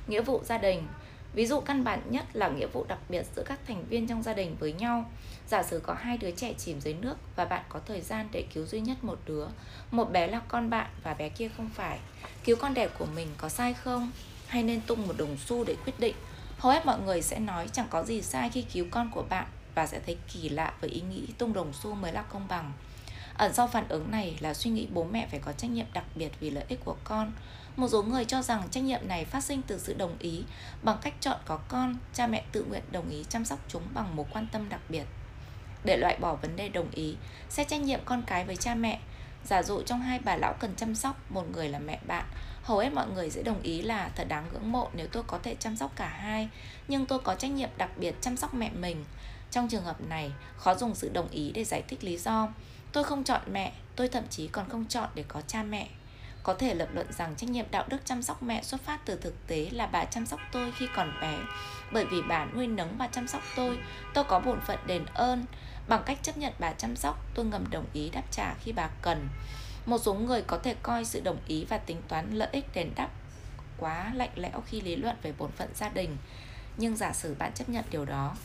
Nghĩa vụ gia đình. Ví dụ căn bản nhất là nghĩa vụ đặc biệt giữa các thành viên trong gia đình với nhau. Giả sử có hai đứa trẻ chìm dưới nước và bạn có thời gian để cứu duy nhất một đứa. Một bé là con bạn và bé kia không phải. Cứu con đẻ của mình có sai không? Hay nên tung một đồng xu để quyết định? Hầu hết mọi người sẽ nói chẳng có gì sai khi cứu con của bạn và sẽ thấy kỳ lạ với ý nghĩ tung đồng xu mới là công bằng. Ẩn sau phản ứng này là suy nghĩ bố mẹ phải có trách nhiệm đặc biệt vì lợi ích của con. Một số người cho rằng trách nhiệm này phát sinh từ sự đồng ý. Bằng cách chọn có con, cha mẹ tự nguyện đồng ý chăm sóc chúng bằng một quan tâm đặc biệt. Để loại bỏ vấn đề đồng ý, xét trách nhiệm con cái với cha mẹ. Giả dụ trong hai bà lão cần chăm sóc, một người là mẹ bạn. Hầu hết mọi người sẽ đồng ý là thật đáng ngưỡng mộ nếu tôi có thể chăm sóc cả hai, nhưng tôi có trách nhiệm đặc biệt chăm sóc mẹ mình. Trong trường hợp này, khó dùng sự đồng ý để giải thích lý do. Tôi không chọn mẹ, tôi thậm chí còn không chọn để có cha mẹ. Có thể lập luận rằng trách nhiệm đạo đức chăm sóc mẹ xuất phát từ thực tế là bà chăm sóc tôi khi còn bé. Bởi vì bà nuôi nấng và chăm sóc tôi, tôi có bổn phận đền ơn. Bằng cách chấp nhận bà chăm sóc, tôi ngầm đồng ý đáp trả khi bà cần. Một số người có thể coi sự đồng ý và tính toán lợi ích đền đáp quá lạnh lẽo khi lý luận về bổn phận gia đình. Nhưng giả sử bạn chấp nhận điều đó,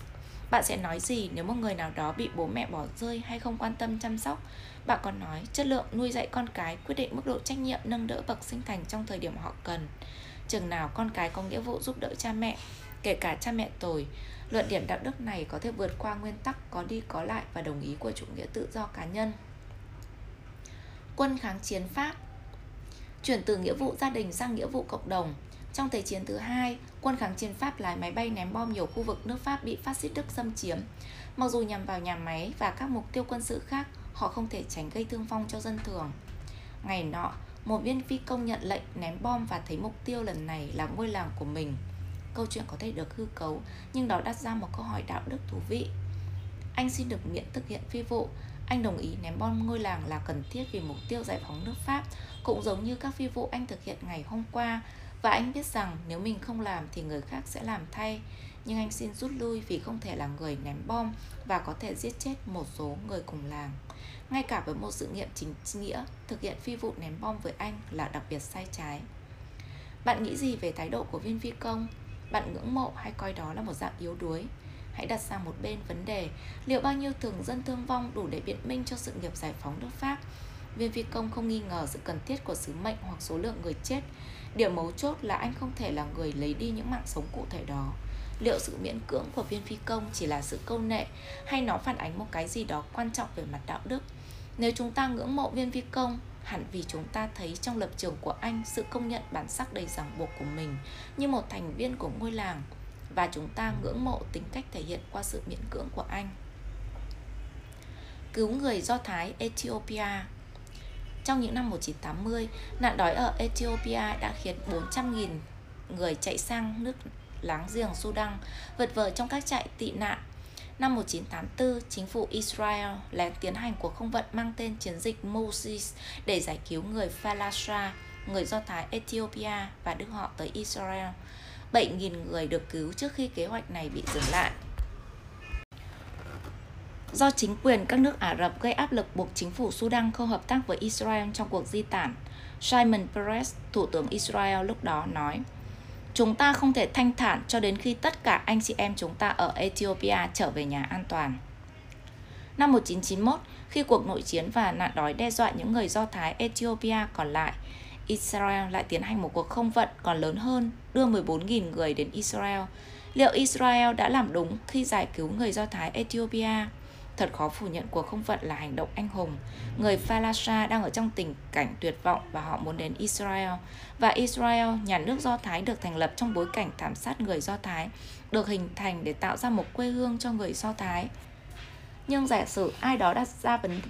bạn sẽ nói gì nếu một người nào đó bị bố mẹ bỏ rơi hay không quan tâm chăm sóc? Bạn còn nói chất lượng nuôi dạy con cái quyết định mức độ trách nhiệm nâng đỡ bậc sinh thành trong thời điểm họ cần. Chừng nào con cái có nghĩa vụ giúp đỡ cha mẹ, kể cả cha mẹ tồi, luận điểm đạo đức này có thể vượt qua nguyên tắc có đi có lại và đồng ý của chủ nghĩa tự do cá nhân. Quân kháng chiến Pháp. Chuyển từ nghĩa vụ gia đình sang nghĩa vụ cộng đồng. Trong Thế chiến thứ hai, quân kháng chiến Pháp lái máy bay ném bom nhiều khu vực nước Pháp bị phát xít Đức xâm chiếm. Mặc dù nhằm vào nhà máy và các mục tiêu quân sự khác, họ không thể tránh gây thương vong cho dân thường. Ngày nọ, một viên phi công nhận lệnh ném bom và thấy mục tiêu lần này là ngôi làng của mình. Câu chuyện có thể được hư cấu, nhưng đó đặt ra một câu hỏi đạo đức thú vị. Anh xin được miễn thực hiện phi vụ. Anh đồng ý ném bom ngôi làng là cần thiết vì mục tiêu giải phóng nước Pháp, cũng giống như các phi vụ anh thực hiện ngày hôm qua. Và anh biết rằng nếu mình không làm thì người khác sẽ làm thay. Nhưng anh xin rút lui vì không thể là người ném bom và có thể giết chết một số người cùng làng. Ngay cả với một sự nghiệp chính nghĩa, thực hiện phi vụ ném bom với anh là đặc biệt sai trái. Bạn nghĩ gì về thái độ của viên phi công? Bạn ngưỡng mộ hay coi đó là một dạng yếu đuối? Hãy đặt sang một bên vấn đề liệu bao nhiêu thường dân thương vong đủ để biện minh cho sự nghiệp giải phóng nước Pháp. Viên phi công không nghi ngờ sự cần thiết của sứ mệnh hoặc số lượng người chết. Điểm mấu chốt là anh không thể là người lấy đi những mạng sống cụ thể đó. Liệu sự miễn cưỡng của viên phi công chỉ là sự câu nệ, hay nó phản ánh một cái gì đó quan trọng về mặt đạo đức? Nếu chúng ta ngưỡng mộ viên phi công, hẳn vì chúng ta thấy trong lập trường của anh sự công nhận bản sắc đầy ràng buộc của mình như một thành viên của ngôi làng, và chúng ta ngưỡng mộ tính cách thể hiện qua sự miễn cưỡng của anh. Cứu người Do Thái Ethiopia. Trong những năm một nghìn chín trăm tám mươi, nạn đói ở Ethiopia đã khiến bốn trăm nghìn người chạy sang nước láng giềng Sudan, vật vờ trong các trại tị nạn. Năm một nghìn chín trăm tám mươi tư, chính phủ Israel lén tiến hành cuộc không vận mang tên chiến dịch Moses để giải cứu người Falasha, người Do Thái Ethiopia và đưa họ tới Israel. bảy nghìn người được cứu trước khi kế hoạch này bị dừng lại. Do chính quyền các nước Ả Rập gây áp lực buộc chính phủ Sudan không hợp tác với Israel trong cuộc di tản, Shimon Peres, thủ tướng Israel lúc đó nói: "Chúng ta không thể thanh thản cho đến khi tất cả anh chị em chúng ta ở Ethiopia trở về nhà an toàn." Năm một nghìn chín trăm chín mươi mốt, khi cuộc nội chiến và nạn đói đe dọa những người Do Thái Ethiopia còn lại, Israel lại tiến hành một cuộc không vận còn lớn hơn, đưa mười bốn nghìn người đến Israel. Liệu Israel đã làm đúng khi giải cứu người Do Thái Ethiopia? Thật khó phủ nhận cuộc không vận là hành động anh hùng. Người Falasha đang ở trong tình cảnh tuyệt vọng và họ muốn đến Israel. Và Israel, nhà nước Do Thái được thành lập trong bối cảnh thảm sát người Do Thái, được hình thành để tạo ra một quê hương cho người Do Thái. Nhưng giả sử ai đó đặt ra vấn,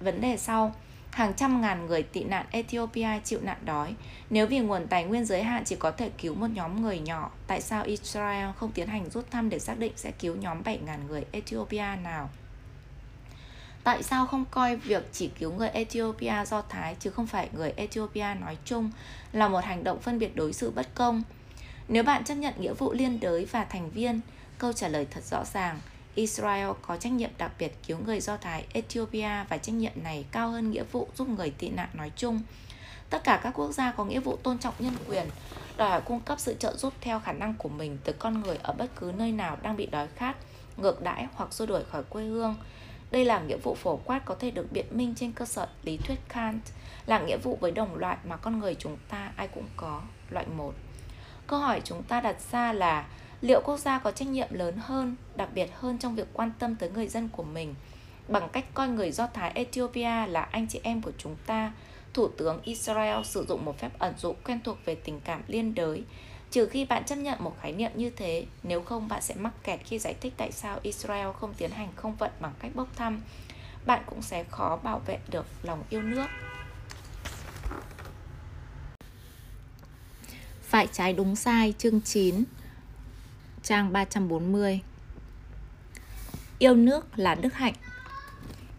vấn đề sau: hàng trăm ngàn người tị nạn Ethiopia chịu nạn đói. Nếu vì nguồn tài nguyên giới hạn chỉ có thể cứu một nhóm người nhỏ, tại sao Israel không tiến hành rút thăm để xác định sẽ cứu nhóm bảy nghìn người Ethiopia nào? Tại sao không coi việc chỉ cứu người Ethiopia Do Thái chứ không phải người Ethiopia nói chung là một hành động phân biệt đối xử bất công? Nếu bạn chấp nhận nghĩa vụ liên đới và thành viên, câu trả lời thật rõ ràng. Israel có trách nhiệm đặc biệt cứu người Do Thái Ethiopia và trách nhiệm này cao hơn nghĩa vụ giúp người tị nạn nói chung. Tất cả các quốc gia có nghĩa vụ tôn trọng nhân quyền, đòi hỏi cung cấp sự trợ giúp theo khả năng của mình tới con người ở bất cứ nơi nào đang bị đói khát, ngược đãi hoặc xua đuổi khỏi quê hương. Đây là nghĩa vụ phổ quát có thể được biện minh trên cơ sở lý thuyết Kant, là nghĩa vụ với đồng loại mà con người chúng ta ai cũng có, loại một. Câu hỏi chúng ta đặt ra là liệu quốc gia có trách nhiệm lớn hơn, đặc biệt hơn trong việc quan tâm tới người dân của mình? Bằng cách coi người Do Thái Ethiopia là anh chị em của chúng ta, Thủ tướng Israel sử dụng một phép ẩn dụ quen thuộc về tình cảm liên đới. Trừ khi bạn chấp nhận một khái niệm như thế, nếu không bạn sẽ mắc kẹt khi giải thích tại sao Israel không tiến hành không vận bằng cách bốc thăm. Bạn cũng sẽ khó bảo vệ được lòng yêu nước. Phải trái đúng sai, chương chín, trang ba trăm bốn mươi. Yêu nước là đức hạnh.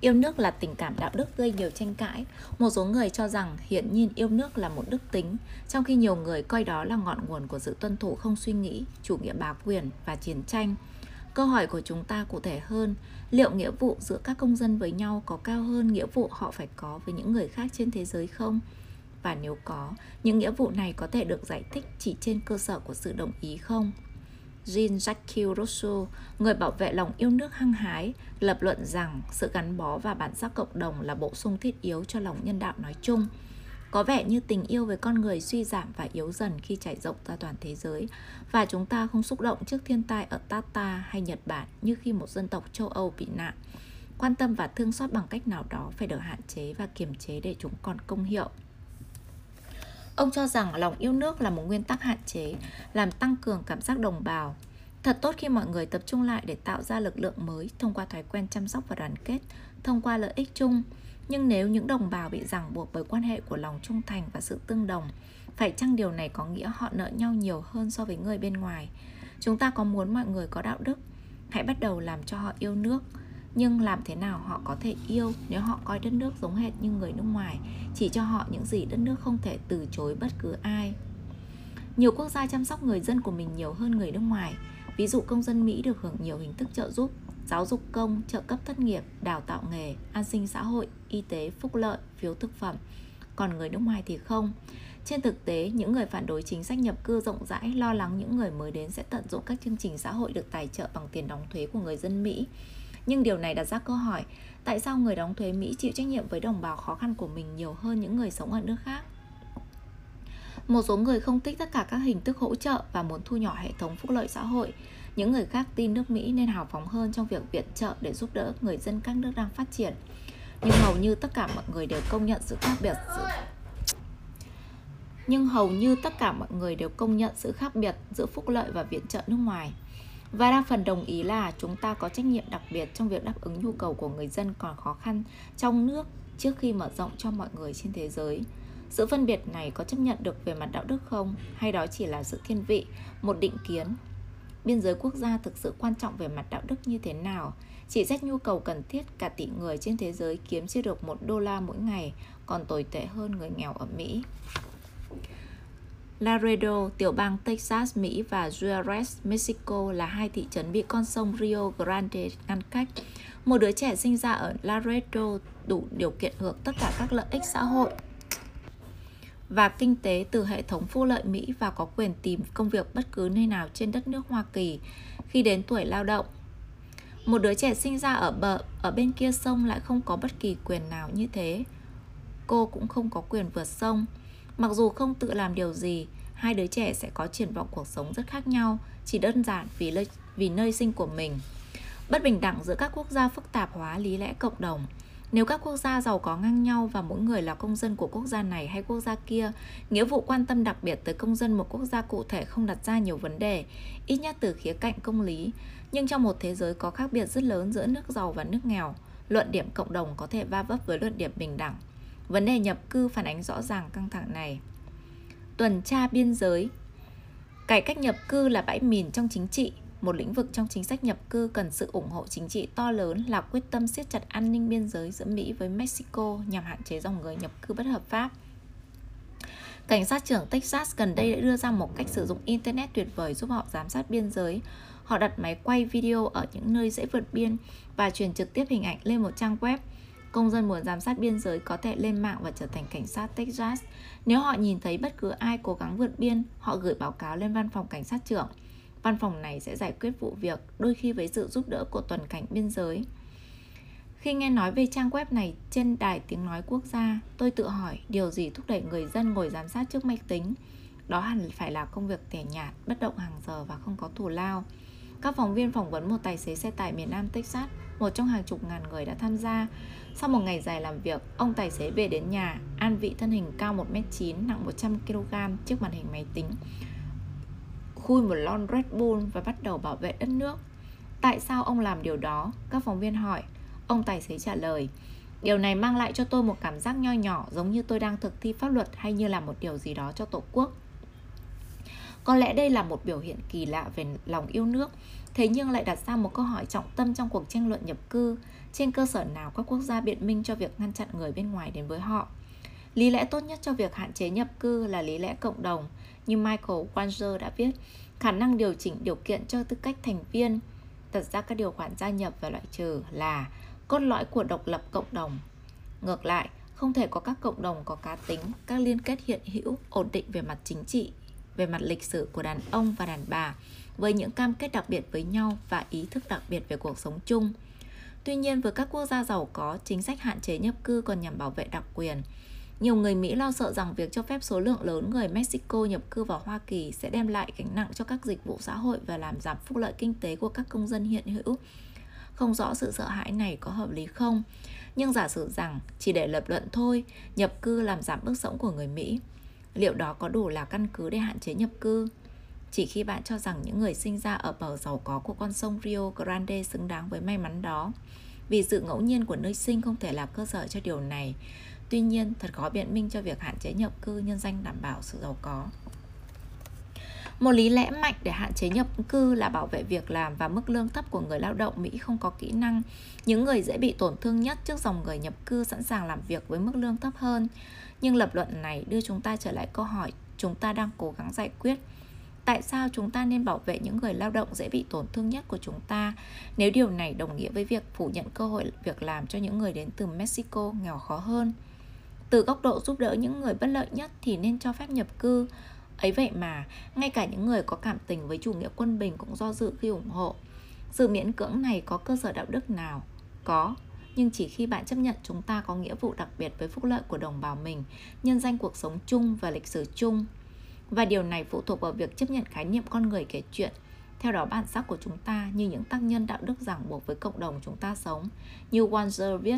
Yêu nước là tình cảm đạo đức gây nhiều tranh cãi. Một số người cho rằng hiển nhiên yêu nước là một đức tính, trong khi nhiều người coi đó là ngọn nguồn của sự tuân thủ không suy nghĩ, chủ nghĩa bá quyền và chiến tranh. Câu hỏi của chúng ta cụ thể hơn, liệu nghĩa vụ giữa các công dân với nhau có cao hơn nghĩa vụ họ phải có với những người khác trên thế giới không? Và nếu có, những nghĩa vụ này có thể được giải thích chỉ trên cơ sở của sự đồng ý không? Jean Jacques Rousseau, người bảo vệ lòng yêu nước hăng hái, lập luận rằng sự gắn bó và bản sắc cộng đồng là bổ sung thiết yếu cho lòng nhân đạo nói chung. Có vẻ như tình yêu với con người suy giảm và yếu dần khi trải rộng ra toàn thế giới, và chúng ta không xúc động trước thiên tai ở Tata hay Nhật Bản như khi một dân tộc châu Âu bị nạn. Quan tâm và thương xót bằng cách nào đó phải được hạn chế và kiềm chế để chúng còn công hiệu. Ông cho rằng lòng yêu nước là một nguyên tắc hạn chế, làm tăng cường cảm giác đồng bào. Thật tốt khi mọi người tập trung lại để tạo ra lực lượng mới thông qua thói quen chăm sóc và đoàn kết, thông qua lợi ích chung. Nhưng nếu những đồng bào bị ràng buộc bởi quan hệ của lòng trung thành và sự tương đồng, phải chăng điều này có nghĩa họ nợ nhau nhiều hơn so với người bên ngoài? Chúng ta có muốn mọi người có đạo đức? Hãy bắt đầu làm cho họ yêu nước. Nhưng làm thế nào họ có thể yêu nếu họ coi đất nước giống hệt như người nước ngoài, chỉ cho họ những gì đất nước không thể từ chối bất cứ ai? Nhiều quốc gia chăm sóc người dân của mình nhiều hơn người nước ngoài. Ví dụ công dân Mỹ được hưởng nhiều hình thức trợ giúp: giáo dục công, trợ cấp thất nghiệp, đào tạo nghề, an sinh xã hội, y tế, phúc lợi, phiếu thực phẩm. Còn người nước ngoài thì không. Trên thực tế, những người phản đối chính sách nhập cư rộng rãi lo lắng những người mới đến sẽ tận dụng các chương trình xã hội được tài trợ bằng tiền đóng thuế của người dân Mỹ. Nhưng điều này đặt ra câu hỏi, tại sao người đóng thuế Mỹ chịu trách nhiệm với đồng bào khó khăn của mình nhiều hơn những người sống ở nước khác? Một số người không thích tất cả các hình thức hỗ trợ và muốn thu nhỏ hệ thống phúc lợi xã hội. Những người khác tin nước Mỹ nên hào phóng hơn trong việc viện trợ để giúp đỡ người dân các nước đang phát triển. Nhưng hầu như tất cả mọi người đều công nhận sự khác biệt giữa... Nhưng hầu như tất cả mọi người đều công nhận sự khác biệt giữa phúc lợi và viện trợ nước ngoài. Và đa phần đồng ý là chúng ta có trách nhiệm đặc biệt trong việc đáp ứng nhu cầu của người dân còn khó khăn trong nước trước khi mở rộng cho mọi người trên thế giới. Sự phân biệt này có chấp nhận được về mặt đạo đức không? Hay đó chỉ là sự thiên vị, một định kiến? Biên giới quốc gia thực sự quan trọng về mặt đạo đức như thế nào? Chỉ xét nhu cầu cần thiết, cả tỷ người trên thế giới kiếm chưa được một đô la mỗi ngày, còn tồi tệ hơn người nghèo ở Mỹ. Laredo, tiểu bang Texas, Mỹ và Juarez, Mexico là hai thị trấn bị con sông Rio Grande ngăn cách. Một đứa trẻ sinh ra ở Laredo đủ điều kiện hưởng tất cả các lợi ích xã hội và kinh tế từ hệ thống phúc lợi Mỹ và có quyền tìm công việc bất cứ nơi nào trên đất nước Hoa Kỳ khi đến tuổi lao động. Một đứa trẻ sinh ra ở bờ ở bên kia sông lại không có bất kỳ quyền nào như thế. Cô cũng không có quyền vượt sông. Mặc dù không tự làm điều gì, hai đứa trẻ sẽ có triển vọng cuộc sống rất khác nhau, chỉ đơn giản vì nơi, vì nơi sinh của mình. Bất bình đẳng giữa các quốc gia phức tạp hóa lý lẽ cộng đồng. Nếu các quốc gia giàu có ngang nhau và mỗi người là công dân của quốc gia này hay quốc gia kia, nghĩa vụ quan tâm đặc biệt tới công dân một quốc gia cụ thể không đặt ra nhiều vấn đề, ít nhất từ khía cạnh công lý. Nhưng trong một thế giới có khác biệt rất lớn giữa nước giàu và nước nghèo, luận điểm cộng đồng có thể va vấp với luận điểm bình đẳng. Vấn đề nhập cư phản ánh rõ ràng căng thẳng này. Tuần tra biên giới. Cải cách nhập cư là bãi mìn trong chính trị. Một lĩnh vực trong chính sách nhập cư cần sự ủng hộ chính trị to lớn là quyết tâm siết chặt an ninh biên giới giữa Mỹ với Mexico nhằm hạn chế dòng người nhập cư bất hợp pháp. Cảnh sát trưởng Texas gần đây đã đưa ra một cách sử dụng Internet tuyệt vời giúp họ giám sát biên giới. Họ đặt máy quay video ở những nơi dễ vượt biên và truyền trực tiếp hình ảnh lên một trang web. Công dân muốn giám sát biên giới có thể lên mạng và trở thành cảnh sát Texas. Nếu họ nhìn thấy bất cứ ai cố gắng vượt biên, họ gửi báo cáo lên văn phòng cảnh sát trưởng. Văn phòng này sẽ giải quyết vụ việc, đôi khi với sự giúp đỡ của tuần cảnh biên giới. Khi nghe nói về trang web này trên đài tiếng nói quốc gia, tôi tự hỏi điều gì thúc đẩy người dân ngồi giám sát trước máy tính. Đó hẳn phải là công việc tẻ nhạt, bất động hàng giờ và không có thù lao. Các phóng viên phỏng vấn một tài xế xe tải miền Nam Texas, một trong hàng chục ngàn người đã tham gia. Sau một ngày dài làm việc, ông tài xế về đến nhà, an vị thân hình cao một mét chín, nặng một trăm ki lô gam, trước màn hình máy tính, khui một lon Red Bull và bắt đầu bảo vệ đất nước. Tại sao ông làm điều đó? Các phóng viên hỏi. Ông tài xế trả lời, điều này mang lại cho tôi một cảm giác nho nhỏ giống như tôi đang thực thi pháp luật hay như làm một điều gì đó cho Tổ quốc. Có lẽ đây là một biểu hiện kỳ lạ về lòng yêu nước, thế nhưng lại đặt ra một câu hỏi trọng tâm trong cuộc tranh luận nhập cư. Trên cơ sở nào các quốc gia biện minh cho việc ngăn chặn người bên ngoài đến với họ? Lý lẽ tốt nhất cho việc hạn chế nhập cư là lý lẽ cộng đồng. Như Michael Walzer đã viết, khả năng điều chỉnh điều kiện cho tư cách thành viên, đặt ra các điều khoản gia nhập và loại trừ là cốt lõi của độc lập cộng đồng. Ngược lại, không thể có các cộng đồng có cá tính, các liên kết hiện hữu, ổn định về mặt chính trị, về mặt lịch sử của đàn ông và đàn bà, với những cam kết đặc biệt với nhau và ý thức đặc biệt về cuộc sống chung. Tuy nhiên, với các quốc gia giàu có, chính sách hạn chế nhập cư còn nhằm bảo vệ đặc quyền. Nhiều người Mỹ lo sợ rằng việc cho phép số lượng lớn người Mexico nhập cư vào Hoa Kỳ sẽ đem lại gánh nặng cho các dịch vụ xã hội và làm giảm phúc lợi kinh tế của các công dân hiện hữu. Không rõ sự sợ hãi này có hợp lý không, nhưng giả sử rằng chỉ để lập luận thôi, nhập cư làm giảm bước sống của người Mỹ. Liệu đó có đủ là căn cứ để hạn chế nhập cư? Chỉ khi bạn cho rằng những người sinh ra ở bờ giàu có của con sông Rio Grande xứng đáng với may mắn đó, vì sự ngẫu nhiên của nơi sinh không thể là cơ sở cho điều này. Tuy nhiên, thật khó biện minh cho việc hạn chế nhập cư nhân danh đảm bảo sự giàu có. Một lý lẽ mạnh để hạn chế nhập cư là bảo vệ việc làm và mức lương thấp của người lao động Mỹ không có kỹ năng. Những người dễ bị tổn thương nhất trước dòng người nhập cư sẵn sàng làm việc với mức lương thấp hơn. Nhưng lập luận này đưa chúng ta trở lại câu hỏi chúng ta đang cố gắng giải quyết. Tại sao chúng ta nên bảo vệ những người lao động dễ bị tổn thương nhất của chúng ta nếu điều này đồng nghĩa với việc phủ nhận cơ hội việc làm cho những người đến từ Mexico nghèo khó hơn? Từ góc độ giúp đỡ những người bất lợi nhất thì nên cho phép nhập cư. Ấy vậy mà, ngay cả những người có cảm tình với chủ nghĩa quân bình cũng do dự khi ủng hộ. Sự miễn cưỡng này có cơ sở đạo đức nào? Có, nhưng chỉ khi bạn chấp nhận chúng ta có nghĩa vụ đặc biệt với phúc lợi của đồng bào mình, nhân danh cuộc sống chung và lịch sử chung. Và điều này phụ thuộc vào việc chấp nhận khái niệm con người kể chuyện. Theo đó, bản sắc của chúng ta như những tác nhân đạo đức ràng buộc với cộng đồng chúng ta sống. Như Walzer viết,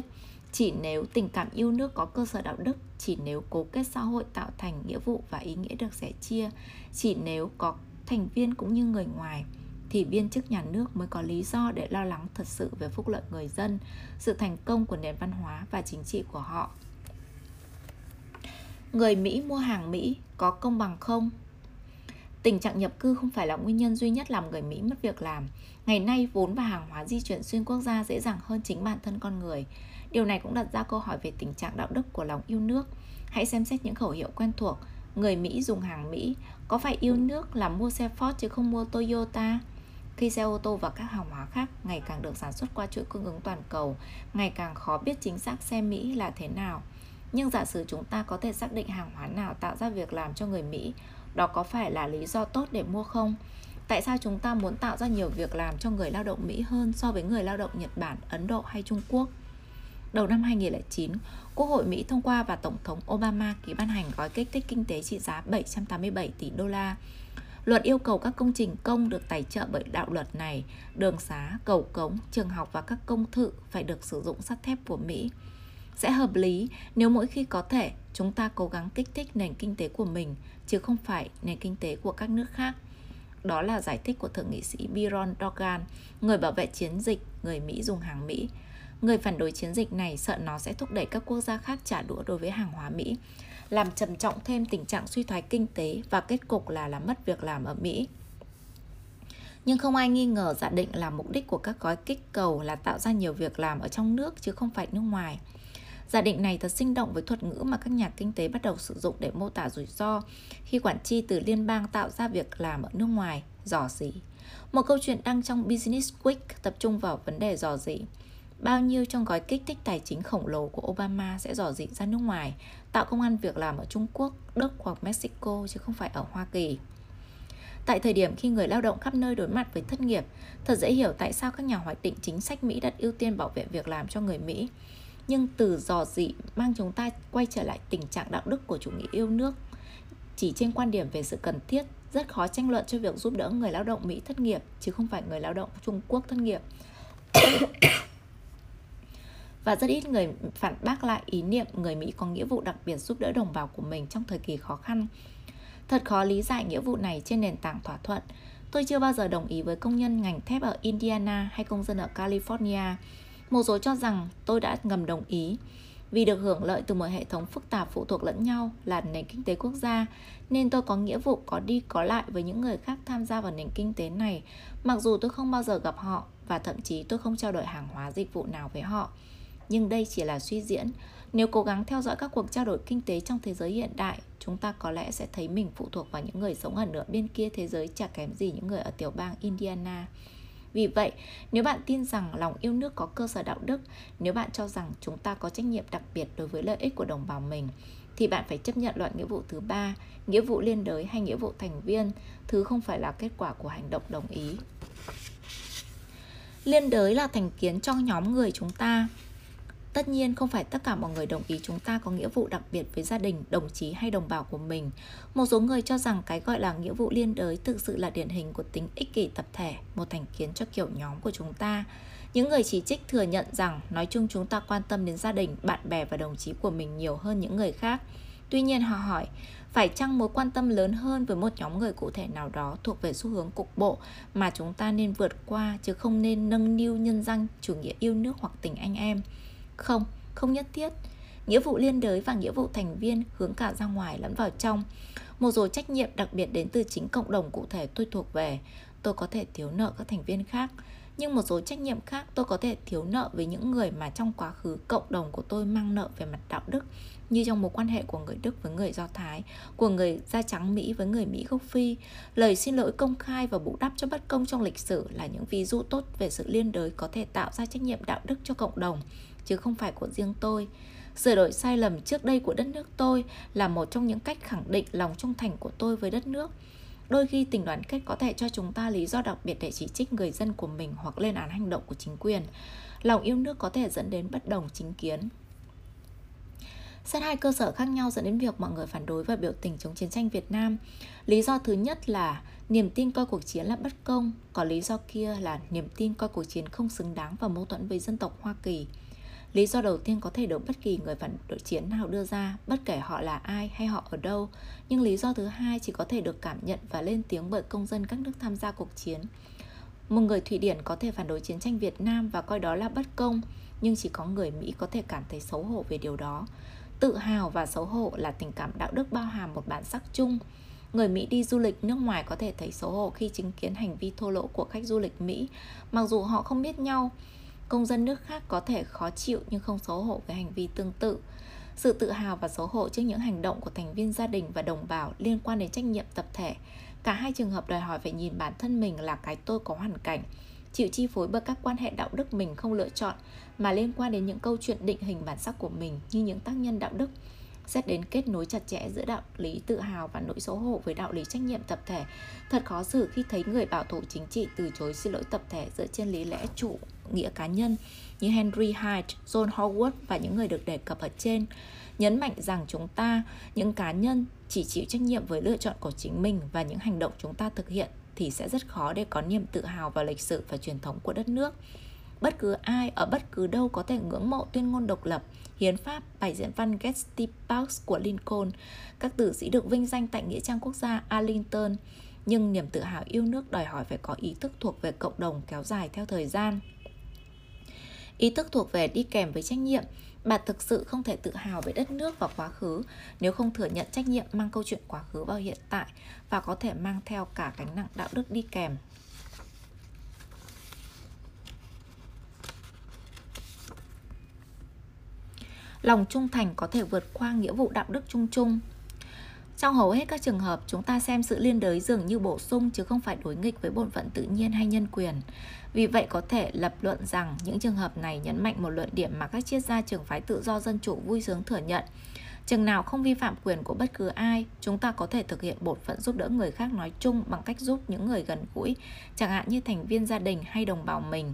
chỉ nếu tình cảm yêu nước có cơ sở đạo đức, chỉ nếu cố kết xã hội tạo thành nghĩa vụ và ý nghĩa được sẻ chia, chỉ nếu có thành viên cũng như người ngoài, thì viên chức nhà nước mới có lý do để lo lắng thật sự về phúc lợi người dân, sự thành công của nền văn hóa và chính trị của họ. Người Mỹ mua hàng Mỹ có công bằng không? Tình trạng nhập cư không phải là nguyên nhân duy nhất làm người Mỹ mất việc làm. Ngày nay, vốn và hàng hóa di chuyển xuyên quốc gia dễ dàng hơn chính bản thân con người. Điều này cũng đặt ra câu hỏi về tình trạng đạo đức của lòng yêu nước. Hãy xem xét những khẩu hiệu quen thuộc người Mỹ dùng hàng Mỹ, có phải yêu nước là mua xe Ford chứ không mua Toyota? Khi xe ô tô và các hàng hóa khác ngày càng được sản xuất qua chuỗi cung ứng toàn cầu, ngày càng khó biết chính xác xe Mỹ là thế nào. Nhưng giả sử chúng ta có thể xác định hàng hóa nào tạo ra việc làm cho người Mỹ, đó có phải là lý do tốt để mua không? Tại sao chúng ta muốn tạo ra nhiều việc làm cho người lao động Mỹ hơn so với người lao động Nhật Bản, Ấn Độ hay Trung Quốc? Đầu năm hai nghìn không trăm lẻ chín, Quốc hội Mỹ thông qua và Tổng thống Obama ký ban hành gói kích thích kinh tế trị giá bảy trăm tám mươi bảy tỷ đô la. Luật yêu cầu các công trình công được tài trợ bởi đạo luật này, đường xá, cầu cống, trường học và các công thự phải được sử dụng sắt thép của Mỹ. Sẽ hợp lý nếu mỗi khi có thể chúng ta cố gắng kích thích nền kinh tế của mình, chứ không phải nền kinh tế của các nước khác. Đó là giải thích của Thượng nghị sĩ Byron Dorgan, người bảo vệ chiến dịch người Mỹ dùng hàng Mỹ. Người phản đối chiến dịch này sợ nó sẽ thúc đẩy các quốc gia khác trả đũa đối với hàng hóa Mỹ, làm trầm trọng thêm tình trạng suy thoái kinh tế và kết cục là làm mất việc làm ở Mỹ. Nhưng không ai nghi ngờ giả định là mục đích của các gói kích cầu là tạo ra nhiều việc làm ở trong nước chứ không phải nước ngoài. Giả định này thật sinh động với thuật ngữ mà các nhà kinh tế bắt đầu sử dụng để mô tả rủi ro khi quản trị từ liên bang tạo ra việc làm ở nước ngoài, rò rỉ. Một câu chuyện đăng trong Business Week tập trung vào vấn đề rò rỉ. Bao nhiêu trong gói kích thích tài chính khổng lồ của Obama sẽ rò rỉ ra nước ngoài, tạo công ăn việc làm ở Trung Quốc, Đức hoặc Mexico chứ không phải ở Hoa Kỳ. Tại thời điểm khi người lao động khắp nơi đối mặt với thất nghiệp, thật dễ hiểu tại sao các nhà hoạch định chính sách Mỹ đặt ưu tiên bảo vệ việc làm cho người Mỹ. Nhưng từ rò rỉ mang chúng ta quay trở lại tình trạng đạo đức của chủ nghĩa yêu nước. Chỉ trên quan điểm về sự cần thiết, rất khó tranh luận cho việc giúp đỡ người lao động Mỹ thất nghiệp chứ không phải người lao động Trung Quốc thất nghiệp. Và rất ít người phản bác lại ý niệm người Mỹ có nghĩa vụ đặc biệt giúp đỡ đồng bào của mình trong thời kỳ khó khăn. Thật khó lý giải nghĩa vụ này trên nền tảng thỏa thuận. Tôi chưa bao giờ đồng ý với công nhân ngành thép ở Indiana hay công dân ở California. Một số cho rằng tôi đã ngầm đồng ý. Vì được hưởng lợi từ một hệ thống phức tạp phụ thuộc lẫn nhau là nền kinh tế quốc gia, nên tôi có nghĩa vụ có đi có lại với những người khác tham gia vào nền kinh tế này, mặc dù tôi không bao giờ gặp họ và thậm chí tôi không trao đổi hàng hóa dịch vụ nào với họ. Nhưng đây chỉ là suy diễn. Nếu cố gắng theo dõi các cuộc trao đổi kinh tế trong thế giới hiện đại, chúng ta có lẽ sẽ thấy mình phụ thuộc vào những người sống ở nửa bên kia thế giới chả kém gì những người ở tiểu bang Indiana. Vì vậy, nếu bạn tin rằng lòng yêu nước có cơ sở đạo đức, nếu bạn cho rằng chúng ta có trách nhiệm đặc biệt đối với lợi ích của đồng bào mình, thì bạn phải chấp nhận loại nghĩa vụ thứ ba, nghĩa vụ liên đới hay nghĩa vụ thành viên, thứ không phải là kết quả của hành động đồng ý. Liên đới là thành kiến trong nhóm người chúng ta. Tất nhiên không phải tất cả mọi người đồng ý chúng ta có nghĩa vụ đặc biệt với gia đình, đồng chí hay đồng bào của mình. Một số người cho rằng cái gọi là nghĩa vụ liên đới thực sự là điển hình của tính ích kỷ tập thể, một thành kiến cho kiểu nhóm của chúng ta. Những người chỉ trích thừa nhận rằng nói chung chúng ta quan tâm đến gia đình, bạn bè và đồng chí của mình nhiều hơn những người khác. Tuy nhiên họ hỏi, phải chăng mối quan tâm lớn hơn với một nhóm người cụ thể nào đó thuộc về xu hướng cục bộ mà chúng ta nên vượt qua chứ không nên nâng niu nhân danh chủ nghĩa yêu nước hoặc tình anh em? Không, không nhất thiết. Nghĩa vụ liên đới và nghĩa vụ thành viên hướng cả ra ngoài lẫn vào trong. Một số trách nhiệm đặc biệt đến từ chính cộng đồng cụ thể tôi thuộc về. Tôi có thể thiếu nợ các thành viên khác. Nhưng một số trách nhiệm khác tôi có thể thiếu nợ với những người mà trong quá khứ cộng đồng của tôi mang nợ về mặt đạo đức, như trong mối quan hệ của người Đức với người Do Thái, của người da trắng Mỹ với người Mỹ gốc Phi. Lời xin lỗi công khai và bù đắp cho bất công trong lịch sử là những ví dụ tốt về sự liên đới có thể tạo ra trách nhiệm đạo đức cho cộng đồng, chứ không phải của riêng tôi. Sửa đổi sai lầm trước đây của đất nước tôi là một trong những cách khẳng định lòng trung thành của tôi với đất nước. Đôi khi tình đoàn kết có thể cho chúng ta lý do đặc biệt để chỉ trích người dân của mình hoặc lên án hành động của chính quyền. Lòng yêu nước có thể dẫn đến bất đồng chính kiến. Xét hai cơ sở khác nhau dẫn đến việc mọi người phản đối và biểu tình chống chiến tranh Việt Nam. Lý do thứ nhất là niềm tin coi cuộc chiến là bất công, còn lý do kia là niềm tin coi cuộc chiến không xứng đáng và mâu thuẫn với dân tộc Hoa Kỳ. Lý do đầu tiên có thể được bất kỳ người phản đối chiến nào đưa ra, bất kể họ là ai hay họ ở đâu. Nhưng lý do thứ hai chỉ có thể được cảm nhận và lên tiếng bởi công dân các nước tham gia cuộc chiến. Một người Thụy Điển có thể phản đối chiến tranh Việt Nam và coi đó là bất công, nhưng chỉ có người Mỹ có thể cảm thấy xấu hổ về điều đó. Tự hào và xấu hổ là tình cảm đạo đức bao hàm một bản sắc chung. Người Mỹ đi du lịch nước ngoài có thể thấy xấu hổ khi chứng kiến hành vi thô lỗ của khách du lịch Mỹ, mặc dù họ không biết nhau. Công dân nước khác có thể khó chịu nhưng không xấu hổ với hành vi tương tự. sự tự hào và xấu hổ trước những hành động của thành viên gia đình và đồng bào liên quan đến trách nhiệm tập thể. Cả hai trường hợp đòi hỏi phải nhìn bản thân mình là cái tôi có hoàn cảnh, chịu chi phối bởi các quan hệ đạo đức mình không lựa chọn mà liên quan đến những câu chuyện định hình bản sắc của mình như những tác nhân đạo đức. Xét đến kết nối chặt chẽ giữa đạo lý tự hào và nỗi xấu hổ với đạo lý trách nhiệm tập thể, thật khó xử khi thấy người bảo thủ chính trị từ chối xin lỗi tập thể dựa trên lý lẽ chủ nghĩa cá nhân như Henry Hyde, John Howard và những người được đề cập ở trên, nhấn mạnh rằng chúng ta, những cá nhân, chỉ chịu trách nhiệm với lựa chọn của chính mình và những hành động chúng ta thực hiện thì sẽ rất khó để có niềm tự hào vào lịch sử và truyền thống của đất nước. Bất cứ ai ở bất cứ đâu có thể ngưỡng mộ tuyên ngôn độc lập, hiến pháp, bài diễn văn Getty Parks của Lincoln, các tử sĩ được vinh danh tại nghĩa trang quốc gia Arlington, nhưng niềm tự hào yêu nước đòi hỏi phải có ý thức thuộc về cộng đồng kéo dài theo thời gian. Ý thức thuộc về đi kèm với trách nhiệm. Bạn thực sự không thể tự hào về đất nước và quá khứ nếu không thừa nhận trách nhiệm mang câu chuyện quá khứ vào hiện tại và có thể mang theo cả gánh nặng đạo đức đi kèm. Lòng trung thành có thể vượt qua nghĩa vụ đạo đức chung chung. Trong hầu hết các trường hợp, chúng ta xem sự liên đới dường như bổ sung chứ không phải đối nghịch với bổn phận tự nhiên hay nhân quyền. Vì vậy có thể lập luận rằng những trường hợp này nhấn mạnh một luận điểm mà các triết gia trường phái tự do dân chủ vui sướng thừa nhận. Chừng nào không vi phạm quyền của bất cứ ai, chúng ta có thể thực hiện bổn phận giúp đỡ người khác nói chung bằng cách giúp những người gần gũi, chẳng hạn như thành viên gia đình hay đồng bào mình.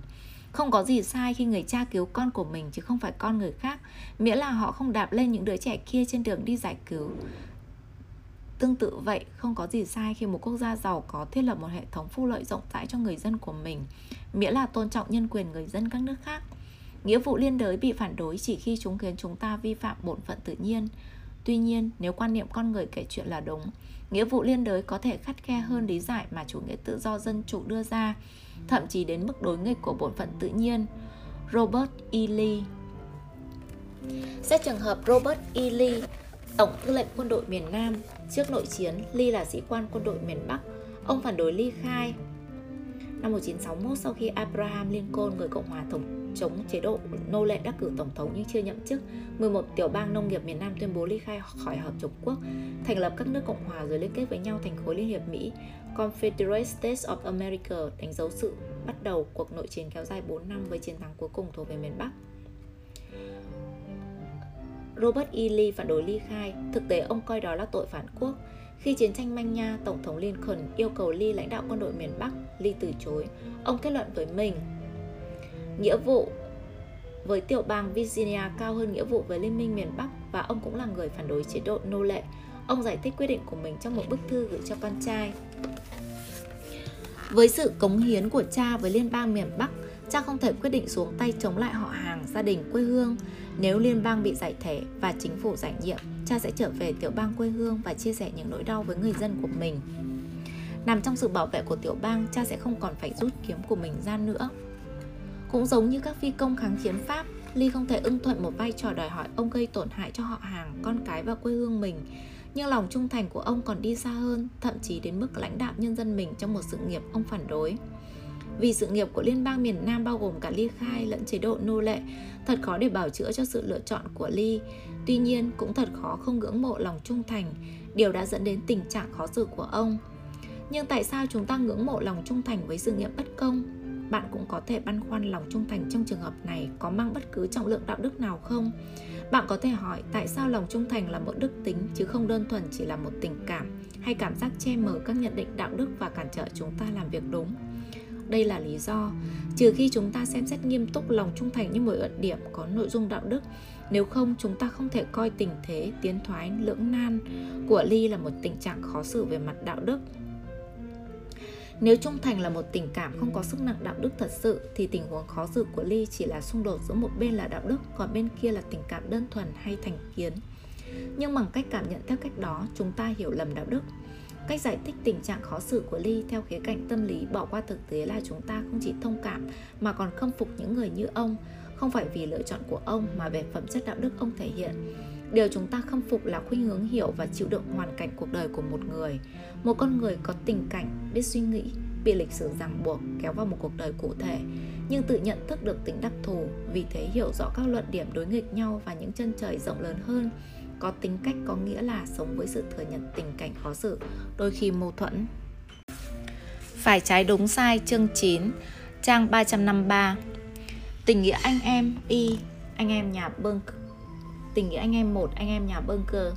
Không có gì sai khi người cha cứu con của mình chứ không phải con người khác, miễn là họ không đạp lên những đứa trẻ kia trên đường đi giải cứu. Tương tự vậy, không có gì sai khi một quốc gia giàu có thiết lập một hệ thống phúc lợi rộng rãi cho người dân của mình, miễn là tôn trọng nhân quyền người dân các nước khác. Nghĩa vụ liên đới bị phản đối chỉ khi chúng khiến chúng ta vi phạm bổn phận tự nhiên. Tuy nhiên, nếu quan niệm con người kể chuyện là đúng, nghĩa vụ liên đới có thể khắt khe hơn lý giải mà chủ nghĩa tự do dân chủ đưa ra, thậm chí đến mức đối nghịch của bổn phận tự nhiên. Robert E. Lee. Xét trường hợp Robert E. Lee, Tổng tư lệnh quân đội miền Nam. Trước nội chiến, Lee là sĩ quan quân đội miền Bắc. Ông phản đối ly khai. Năm một nghìn chín trăm sáu mươi mốt, sau khi Abraham Lincoln, người Cộng hòa thống chống chế độ nô lệ đắc cử tổng thống nhưng chưa nhậm chức, mười một tiểu bang nông nghiệp miền Nam tuyên bố ly khai khỏi Hợp chủng quốc, thành lập các nước Cộng hòa rồi liên kết với nhau thành khối Liên hiệp Mỹ, Confederate States of America, đánh dấu sự bắt đầu cuộc nội chiến kéo dài bốn năm với chiến thắng cuối cùng thuộc về miền Bắc. Robert E. Lee phản đối ly khai, thực tế ông coi đó là tội phản quốc. Khi chiến tranh manh nha, Tổng thống Lincoln yêu cầu Lee lãnh đạo quân đội miền Bắc, Lee từ chối. Ông kết luận với mình, nghĩa vụ với tiểu bang Virginia cao hơn nghĩa vụ với Liên minh miền Bắc và ông cũng là người phản đối chế độ nô lệ. Ông giải thích quyết định của mình trong một bức thư gửi cho con trai. Với sự cống hiến của cha với liên bang miền Bắc, cha không thể quyết định xuống tay chống lại họ hàng, gia đình, quê hương. Nếu liên bang bị giải thể và chính phủ giải nhiệm, cha sẽ trở về tiểu bang quê hương và chia sẻ những nỗi đau với người dân của mình. Nằm trong sự bảo vệ của tiểu bang, cha sẽ không còn phải rút kiếm của mình ra nữa. Cũng giống như các phi công kháng chiến Pháp, Lee không thể ưng thuận một vai trò đòi hỏi ông gây tổn hại cho họ hàng, con cái và quê hương mình. Nhưng lòng trung thành của ông còn đi xa hơn, thậm chí đến mức lãnh đạo nhân dân mình trong một sự nghiệp ông phản đối. Vì sự nghiệp của liên bang miền Nam bao gồm cả ly khai lẫn chế độ nô lệ, thật khó để bào chữa cho sự lựa chọn của Lee. Tuy nhiên, cũng thật khó không ngưỡng mộ lòng trung thành, điều đã dẫn đến tình trạng khó xử của ông. Nhưng tại sao chúng ta ngưỡng mộ lòng trung thành với sự nghiệp bất công? Bạn cũng có thể băn khoăn lòng trung thành trong trường hợp này có mang bất cứ trọng lượng đạo đức nào không? Bạn có thể hỏi tại sao lòng trung thành là một đức tính chứ không đơn thuần chỉ là một tình cảm hay cảm giác che mờ các nhận định đạo đức và cản trở chúng ta làm việc đúng. Đây là lý do, trừ khi chúng ta xem xét nghiêm túc lòng trung thành như một luận điểm có nội dung đạo đức, nếu không chúng ta không thể coi tình thế tiến thoái lưỡng nan của Lee là một tình trạng khó xử về mặt đạo đức. Nếu trung thành là một tình cảm không có sức nặng đạo đức thật sự thì tình huống khó xử của Lee chỉ là xung đột giữa một bên là đạo đức còn bên kia là tình cảm đơn thuần hay thành kiến. Nhưng bằng cách cảm nhận theo cách đó, chúng ta hiểu lầm đạo đức. Cách giải thích tình trạng khó xử của Lee theo khía cạnh tâm lý bỏ qua thực tế là chúng ta không chỉ thông cảm mà còn khâm phục những người như ông, không phải vì lựa chọn của ông mà về phẩm chất đạo đức ông thể hiện. Điều chúng ta khâm phục là khuynh hướng hiểu và chịu đựng hoàn cảnh cuộc đời của một người. Một con người có tình cảnh, biết suy nghĩ, bị lịch sử ràng buộc kéo vào một cuộc đời cụ thể, nhưng tự nhận thức được tính đặc thù, vì thế hiểu rõ các luận điểm đối nghịch nhau và những chân trời rộng lớn hơn. Có tính cách có nghĩa là sống với sự thừa nhận tình cảnh khó xử, đôi khi mâu thuẫn. Phải trái đúng sai, chương chín, trang ba trăm năm mươi ba. Tình nghĩa anh em Y, anh em nhà Bunker. Tình nghĩa anh em một, anh em nhà Bunker.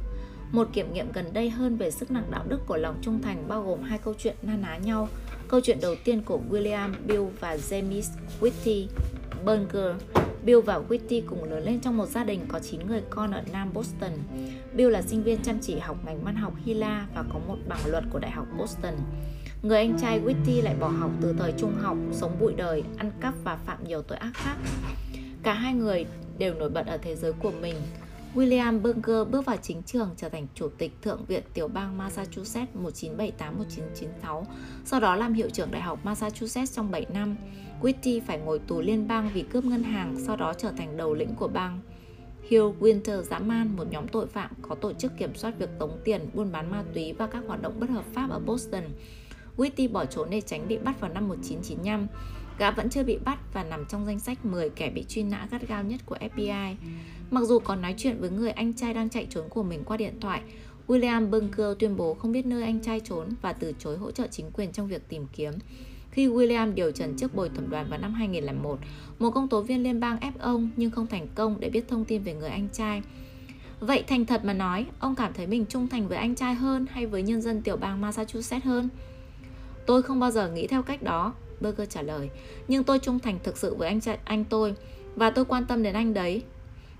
Một kiểm nghiệm gần đây hơn về sức nặng đạo đức của lòng trung thành bao gồm hai câu chuyện na ná nhau. Câu chuyện đầu tiên của William, Bill và James Whitey Bulger. Bill và Whitey cùng lớn lên trong một gia đình có chín người con ở Nam Boston. Bill là sinh viên chăm chỉ học ngành văn học Hy La và có một bằng luật của Đại học Boston. Người anh trai Whitey lại bỏ học từ thời trung học, sống bụi đời, ăn cắp và phạm nhiều tội ác khác. Cả hai người đều nổi bật ở thế giới của mình. William Bunker bước vào chính trường, trở thành chủ tịch Thượng viện tiểu bang Massachusetts một chín bảy tám đến một chín chín sáu, sau đó làm hiệu trưởng Đại học Massachusetts trong bảy năm. Whitey phải ngồi tù liên bang vì cướp ngân hàng, sau đó trở thành đầu lĩnh của bang Hill Winter dã man, một nhóm tội phạm có tổ chức kiểm soát việc tống tiền, buôn bán ma túy và các hoạt động bất hợp pháp ở Boston. Whitey bỏ trốn để tránh bị bắt vào năm một chín chín lăm. Gã vẫn chưa bị bắt và nằm trong danh sách mười kẻ bị truy nã gắt gao nhất của ép bê i. Mặc dù còn nói chuyện với người anh trai đang chạy trốn của mình qua điện thoại, William Bunker tuyên bố không biết nơi anh trai trốn và từ chối hỗ trợ chính quyền trong việc tìm kiếm. Khi William điều trần trước bồi thẩm đoàn vào năm hai nghìn không trăm lẻ một, một công tố viên liên bang ép ông nhưng không thành công để biết thông tin về người anh trai. Vậy thành thật mà nói, ông cảm thấy mình trung thành với anh trai hơn hay với nhân dân tiểu bang Massachusetts hơn? Tôi không bao giờ nghĩ theo cách đó, Bunker trả lời, nhưng tôi trung thành thực sự với anh trai anh tôi và tôi quan tâm đến anh đấy.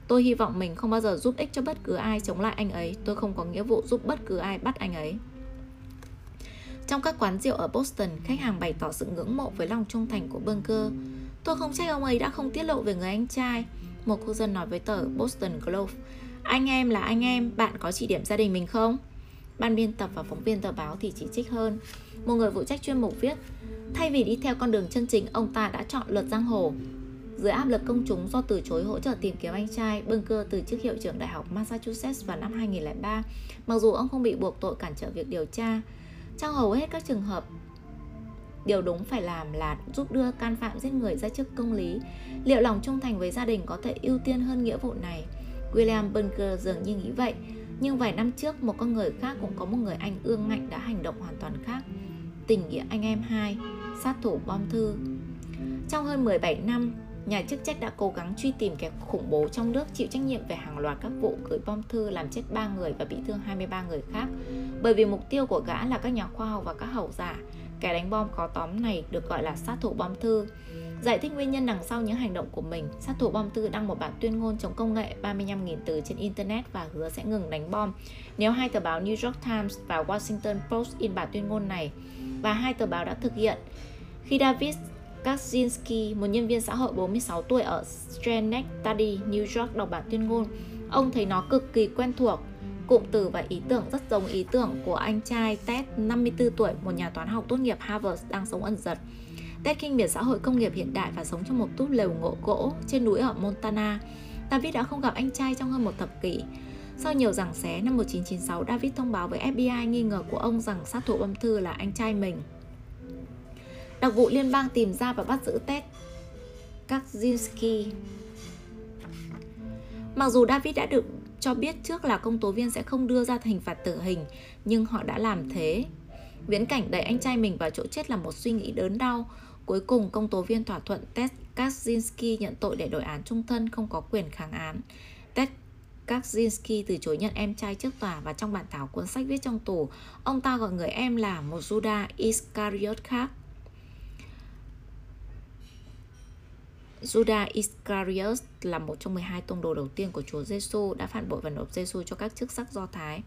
Tôi hy vọng mình không bao giờ giúp ích cho bất cứ ai chống lại anh ấy. Tôi không có nghĩa vụ giúp bất cứ ai bắt anh ấy. Trong các quán rượu ở Boston, khách hàng bày tỏ sự ngưỡng mộ với lòng trung thành của Bunker. Tôi không trách ông ấy đã không tiết lộ về người anh trai, một cư dân nói với tờ Boston Globe. Anh em là anh em, bạn có chỉ điểm gia đình mình không? Ban biên tập và phóng viên tờ báo thì chỉ trích hơn. Một người phụ trách chuyên mục viết, thay vì đi theo con đường chân chính, ông ta đã chọn luật giang hồ. Dưới áp lực công chúng do từ chối hỗ trợ tìm kiếm anh trai, Bunker từ chức hiệu trưởng Đại học Massachusetts vào năm hai nghìn không trăm lẻ ba, mặc dù ông không bị buộc tội cản trở việc điều tra. Trong hầu hết các trường hợp, điều đúng phải làm là giúp đưa can phạm giết người ra trước công lý. Liệu lòng trung thành với gia đình có thể ưu tiên hơn nghĩa vụ này? William Bunker dường như nghĩ vậy, nhưng vài năm trước, một con người khác cũng có một người anh ương ngạnh đã hành động hoàn toàn khác. Tình nghĩa anh em hai, sát thủ bom thư. Trong hơn mười bảy năm, nhà chức trách đã cố gắng truy tìm kẻ khủng bố trong nước chịu trách nhiệm về hàng loạt các vụ gửi bom thư làm chết ba người và bị thương hai mươi ba người khác. Bởi vì mục tiêu của gã là các nhà khoa học và các hậu giả, kẻ đánh bom có tóm này được gọi là sát thủ bom thư. Giải thích nguyên nhân đằng sau những hành động của mình, sát thủ bom thư đăng một bản tuyên ngôn chống công nghệ ba mươi lăm nghìn từ trên Internet và hứa sẽ ngừng đánh bom nếu hai tờ báo New York Times và Washington Post in bản tuyên ngôn này, và hai tờ báo đã thực hiện. Khi David Kaczynski, một nhân viên xã hội bốn mươi sáu tuổi ở Schenectady, New York đọc bản tuyên ngôn, ông thấy nó cực kỳ quen thuộc. Cụm từ và ý tưởng rất giống ý tưởng của anh trai Ted, năm mươi tư tuổi, một nhà toán học tốt nghiệp Harvard đang sống ẩn dật. Ted khinh miệt xã hội công nghiệp hiện đại và sống trong một túp lều ngộ gỗ trên núi ở Montana. David đã không gặp anh trai trong hơn một thập kỷ. Sau nhiều giằng xé, năm một chín chín sáu, David thông báo với ép bê i nghi ngờ của ông rằng sát thủ bom thư là anh trai mình. Đặc vụ liên bang tìm ra và bắt giữ Ted Kaczynski. Mặc dù David đã được cho biết trước là công tố viên sẽ không đưa ra hình phạt tử hình, nhưng họ đã làm thế. Viễn cảnh đẩy anh trai mình vào chỗ chết là một suy nghĩ đớn đau. Cuối cùng, công tố viên thỏa thuận Ted Kaczynski nhận tội để đổi án chung thân, không có quyền kháng án. Ted Kaczynski từ chối nhận em trai trước tòa, và trong bản thảo cuốn sách viết trong tù, ông ta gọi người em là một Judas Iscariot khác. Judas Iscariot là một trong mười hai tông đồ đầu tiên của Chúa Giêsu, đã phản bội và nộp Giêsu cho các chức sắc Do Thái.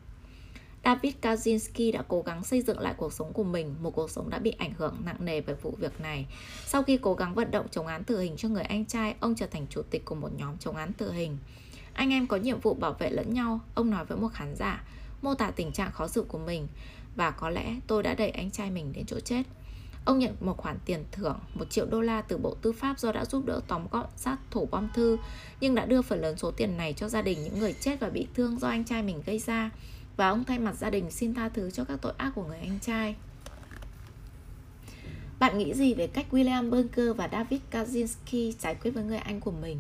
David Kaczynski đã cố gắng xây dựng lại cuộc sống của mình, một cuộc sống đã bị ảnh hưởng nặng nề bởi vụ việc này. Sau khi cố gắng vận động chống án tử hình cho người anh trai, ông trở thành chủ tịch của một nhóm chống án tử hình. Anh em có nhiệm vụ bảo vệ lẫn nhau, ông nói với một khán giả, mô tả tình trạng khó xử của mình, và có lẽ tôi đã đẩy anh trai mình đến chỗ chết. Ông nhận một khoản tiền thưởng một triệu đô la từ Bộ Tư pháp do đã giúp đỡ tóm gọn sát thủ bom thư, nhưng đã đưa phần lớn số tiền này cho gia đình những người chết và bị thương do anh trai mình gây ra, và ông thay mặt gia đình xin tha thứ cho các tội ác của người anh trai. Bạn nghĩ gì về cách William Bunker và David Kaczynski giải quyết với người anh của mình?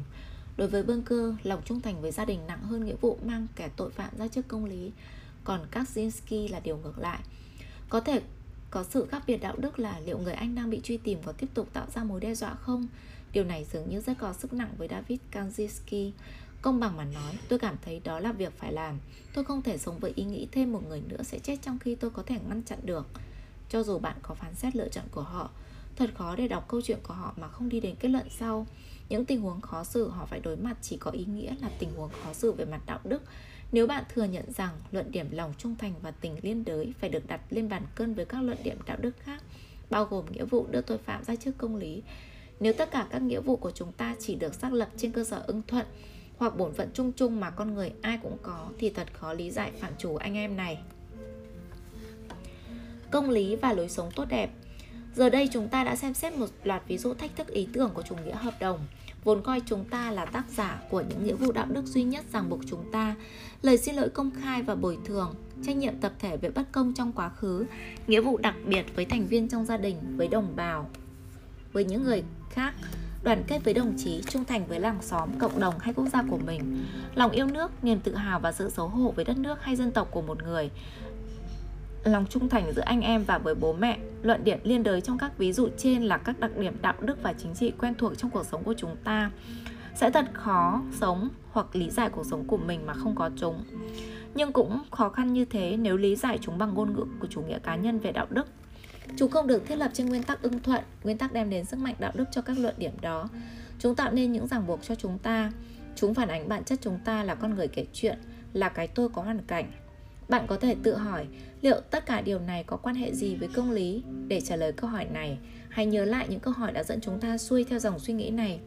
Đối với Bunker, lòng trung thành với gia đình nặng hơn nghĩa vụ mang kẻ tội phạm ra trước công lý, còn Kaczynski là điều ngược lại. Có thể có sự khác biệt đạo đức là liệu người anh đang bị truy tìm có tiếp tục tạo ra mối đe dọa không? Điều này dường như rất có sức nặng với David Kaczynski. Công bằng mà nói, tôi cảm thấy đó là việc phải làm. Tôi không thể sống với ý nghĩ thêm một người nữa sẽ chết trong khi tôi có thể ngăn chặn được. Cho dù bạn có phán xét lựa chọn của họ, thật khó để đọc câu chuyện của họ mà không đi đến kết luận sau. Những tình huống khó xử họ phải đối mặt chỉ có ý nghĩa là tình huống khó xử về mặt đạo đức. Nếu bạn thừa nhận rằng luận điểm lòng trung thành và tình liên đới phải được đặt lên bàn cân với các luận điểm đạo đức khác, bao gồm nghĩa vụ đưa tội phạm ra trước công lý, nếu tất cả các nghĩa vụ của chúng ta chỉ được xác lập trên cơ sở ưng thuận hoặc bổn phận chung chung mà con người ai cũng có, thì thật khó lý giải phạm trù anh em này. Công lý và lối sống tốt đẹp. Giờ đây chúng ta đã xem xét một loạt ví dụ thách thức ý tưởng của chủ nghĩa hợp đồng, vốn coi chúng ta là tác giả của những nghĩa vụ đạo đức duy nhất ràng buộc chúng ta: lời xin lỗi công khai và bồi thường, trách nhiệm tập thể về bất công trong quá khứ, nghĩa vụ đặc biệt với thành viên trong gia đình, với đồng bào, với những người khác, đoàn kết với đồng chí, trung thành với làng xóm, cộng đồng hay quốc gia của mình, lòng yêu nước, niềm tự hào và sự xấu hổ với đất nước hay dân tộc của một người, lòng trung thành giữa anh em và với bố mẹ. Luận điểm liên đới trong các ví dụ trên là các đặc điểm đạo đức và chính trị quen thuộc trong cuộc sống của chúng ta. Sẽ thật khó sống hoặc lý giải cuộc sống của mình mà không có chúng. Nhưng cũng khó khăn như thế nếu lý giải chúng bằng ngôn ngữ của chủ nghĩa cá nhân về đạo đức. Chúng không được thiết lập trên nguyên tắc ưng thuận, nguyên tắc đem đến sức mạnh đạo đức cho các luận điểm đó. Chúng tạo nên những ràng buộc cho chúng ta. Chúng phản ánh bản chất chúng ta là con người kể chuyện, là cái tôi có hoàn cảnh. Bạn có thể tự hỏi liệu tất cả điều này có quan hệ gì với công lý? Để trả lời câu hỏi này, hãy nhớ lại những câu hỏi đã dẫn chúng ta xuôi theo dòng suy nghĩ này.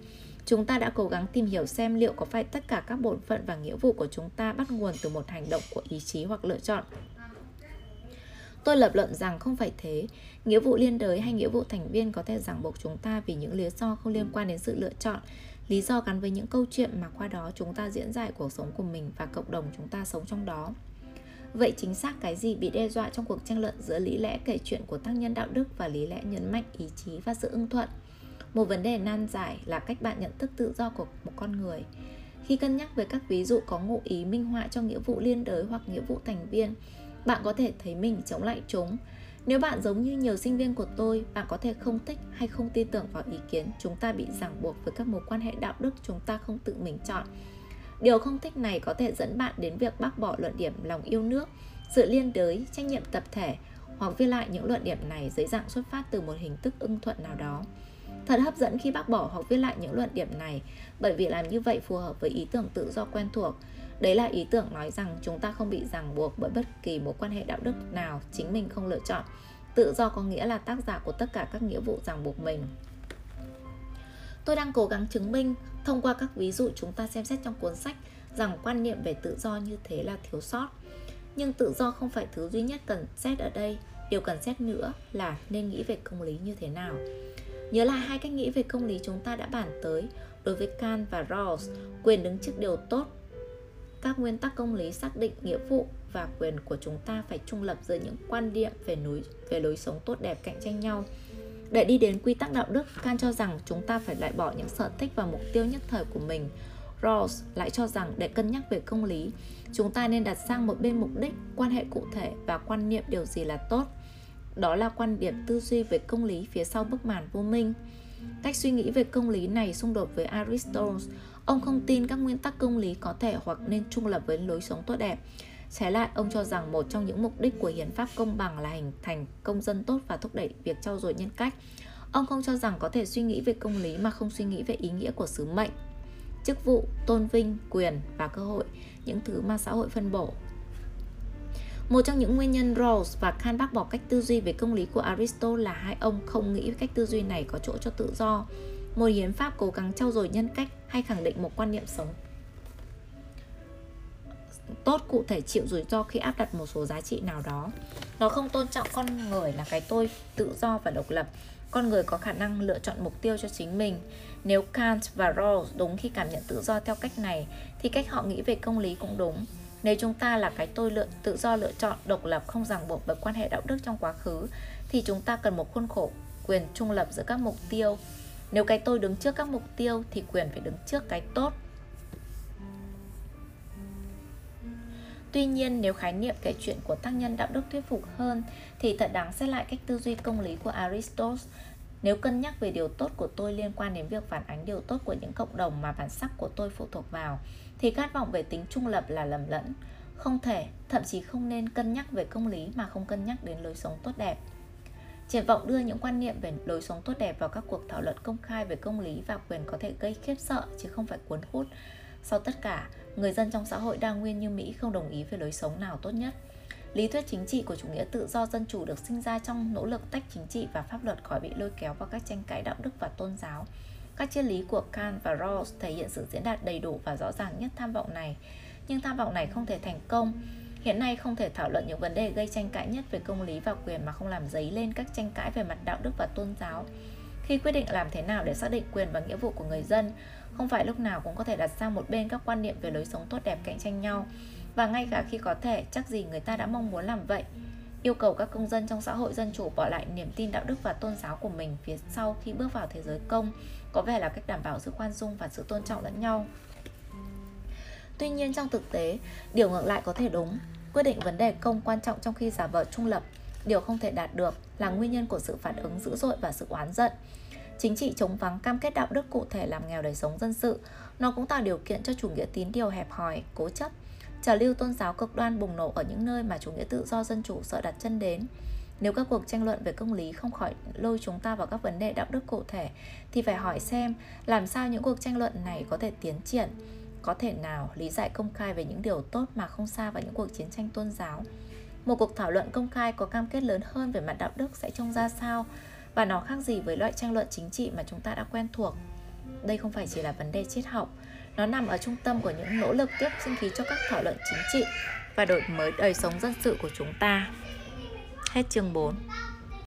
Chúng ta đã cố gắng tìm hiểu xem liệu có phải tất cả các bổn phận và nghĩa vụ của chúng ta bắt nguồn từ một hành động của ý chí hoặc lựa chọn. Tôi lập luận rằng không phải thế. Nghĩa vụ liên đới hay nghĩa vụ thành viên có thể ràng buộc chúng ta vì những lý do không liên quan đến sự lựa chọn, lý do gắn với những câu chuyện mà qua đó chúng ta diễn giải cuộc sống của mình và cộng đồng chúng ta sống trong đó. Vậy chính xác cái gì bị đe dọa trong cuộc tranh luận giữa lý lẽ kể chuyện của tác nhân đạo đức và lý lẽ nhấn mạnh ý chí và sự ưng thuận? Một vấn đề nan giải là cách bạn nhận thức tự do của một con người. Khi cân nhắc về các ví dụ có ngụ ý minh họa cho nghĩa vụ liên đới hoặc nghĩa vụ thành viên, bạn có thể thấy mình chống lại chúng. Nếu bạn giống như nhiều sinh viên của tôi, bạn có thể không thích hay không tin tưởng vào ý kiến chúng ta bị ràng buộc với các mối quan hệ đạo đức chúng ta không tự mình chọn. Điều không thích này có thể dẫn bạn đến việc bác bỏ luận điểm lòng yêu nước, sự liên đới, trách nhiệm tập thể, hoặc viết lại những luận điểm này dưới dạng xuất phát từ một hình thức ưng thuận nào đó. Thật hấp dẫn khi bác bỏ hoặc viết lại những luận điểm này, bởi vì làm như vậy phù hợp với ý tưởng tự do quen thuộc. Đấy là ý tưởng nói rằng chúng ta không bị ràng buộc bởi bất kỳ mối quan hệ đạo đức nào chính mình không lựa chọn. Tự do có nghĩa là tác giả của tất cả các nghĩa vụ ràng buộc mình. Tôi đang cố gắng chứng minh thông qua các ví dụ chúng ta xem xét trong cuốn sách rằng quan niệm về tự do như thế là thiếu sót. Nhưng tự do không phải thứ duy nhất cần xét ở đây. Điều cần xét nữa là nên nghĩ về công lý như thế nào. Nhớ lại hai cách nghĩ về công lý chúng ta đã bàn tới. Đối với Kant và Rawls, quyền đứng trước điều tốt. Các nguyên tắc công lý xác định nghĩa vụ và quyền của chúng ta phải trung lập giữa những quan điểm về, núi, về lối sống tốt đẹp cạnh tranh nhau. Để đi đến quy tắc đạo đức, Kant cho rằng chúng ta phải loại bỏ những sở thích và mục tiêu nhất thời của mình. Rawls lại cho rằng để cân nhắc về công lý, chúng ta nên đặt sang một bên mục đích, quan hệ cụ thể và quan niệm điều gì là tốt. Đó là quan điểm tư duy về công lý phía sau bức màn vô minh. Cách suy nghĩ về công lý này xung đột với Aristotle. Ông không tin các nguyên tắc công lý có thể hoặc nên trung lập với lối sống tốt đẹp. Trái lại, ông cho rằng một trong những mục đích của hiến pháp công bằng là hình thành công dân tốt và thúc đẩy việc trau dồi nhân cách. Ông không cho rằng có thể suy nghĩ về công lý mà không suy nghĩ về ý nghĩa của sứ mệnh, chức vụ, tôn vinh, quyền và cơ hội, những thứ mà xã hội phân bổ. Một trong những nguyên nhân Rawls và Kant bác bỏ cách tư duy về công lý của Aristotle là hai ông không nghĩ cách tư duy này có chỗ cho tự do. Một hiến pháp cố gắng trau dồi nhân cách hay khẳng định một quan niệm sống tốt cụ thể chịu rủi ro khi áp đặt một số giá trị nào đó. Nó không tôn trọng con người là cái tôi tự do và độc lập. Con người có khả năng lựa chọn mục tiêu cho chính mình. Nếu Kant và Rawls đúng khi cảm nhận tự do theo cách này, thì cách họ nghĩ về công lý cũng đúng. Nếu chúng ta là cái tôi lựa, tự do lựa chọn, độc lập, không ràng buộc bởi quan hệ đạo đức trong quá khứ, thì chúng ta cần một khuôn khổ quyền trung lập giữa các mục tiêu. Nếu cái tôi đứng trước các mục tiêu thì quyền phải đứng trước cái tốt. Tuy nhiên, nếu khái niệm kể chuyện của tác nhân đạo đức thuyết phục hơn thì thật đáng xét lại cách tư duy công lý của Aristotle. Nếu cân nhắc về điều tốt của tôi liên quan đến việc phản ánh điều tốt của những cộng đồng mà bản sắc của tôi phụ thuộc vào, thì khát vọng về tính trung lập là lầm lẫn. Không thể, thậm chí không nên cân nhắc về công lý mà không cân nhắc đến lối sống tốt đẹp. Triển vọng đưa những quan niệm về lối sống tốt đẹp vào các cuộc thảo luận công khai về công lý và quyền có thể gây khiếp sợ chứ không phải cuốn hút. Sau tất cả, người dân trong xã hội đa nguyên như Mỹ không đồng ý về lối sống nào tốt nhất. Lý thuyết chính trị của chủ nghĩa tự do dân chủ được sinh ra trong nỗ lực tách chính trị và pháp luật khỏi bị lôi kéo vào các tranh cãi đạo đức và tôn giáo. Các triết lý của Kant và Rawls thể hiện sự diễn đạt đầy đủ và rõ ràng nhất tham vọng này. Nhưng tham vọng này không thể thành công. Hiện nay không thể thảo luận những vấn đề gây tranh cãi nhất về công lý và quyền mà không làm dấy lên các tranh cãi về mặt đạo đức và tôn giáo. Khi quyết định làm thế nào để xác định quyền và nghĩa vụ của người dân, không phải lúc nào cũng có thể đặt sang một bên các quan niệm về lối sống tốt đẹp cạnh tranh nhau. Và ngay cả khi có thể, chắc gì người ta đã mong muốn làm vậy. Yêu cầu các công dân trong xã hội dân chủ bỏ lại niềm tin đạo đức và tôn giáo của mình phía sau khi bước vào thế giới công có vẻ là cách đảm bảo sự khoan dung và sự tôn trọng lẫn nhau. Tuy nhiên, trong thực tế, điều ngược lại có thể đúng. Quyết định vấn đề công quan trọng trong khi giả vờ trung lập, điều không thể đạt được là nguyên nhân của sự phản ứng dữ dội và sự oán giận. Chính trị chống vắng cam kết đạo đức cụ thể làm nghèo đời sống dân sự. Nó cũng tạo điều kiện cho chủ nghĩa tín điều hẹp hòi, cố chấp, trào lưu tôn giáo cực đoan bùng nổ ở những nơi mà chủ nghĩa tự do dân chủ sợ đặt chân đến. Nếu các cuộc tranh luận về công lý không khỏi lôi chúng ta vào các vấn đề đạo đức cụ thể, thì phải hỏi xem làm sao những cuộc tranh luận này có thể tiến triển. Có thể nào lý giải công khai về những điều tốt mà không xa vào những cuộc chiến tranh tôn giáo? Một cuộc thảo luận công khai có cam kết lớn hơn về mặt đạo đức sẽ trông ra sao? Và nó khác gì với loại tranh luận chính trị mà chúng ta đã quen thuộc? Đây không phải chỉ là vấn đề triết học. Nó nằm ở trung tâm của những nỗ lực tiếp sinh khí cho các thảo luận chính trị và đổi mới đời sống dân sự của chúng ta. Hết chương bốn.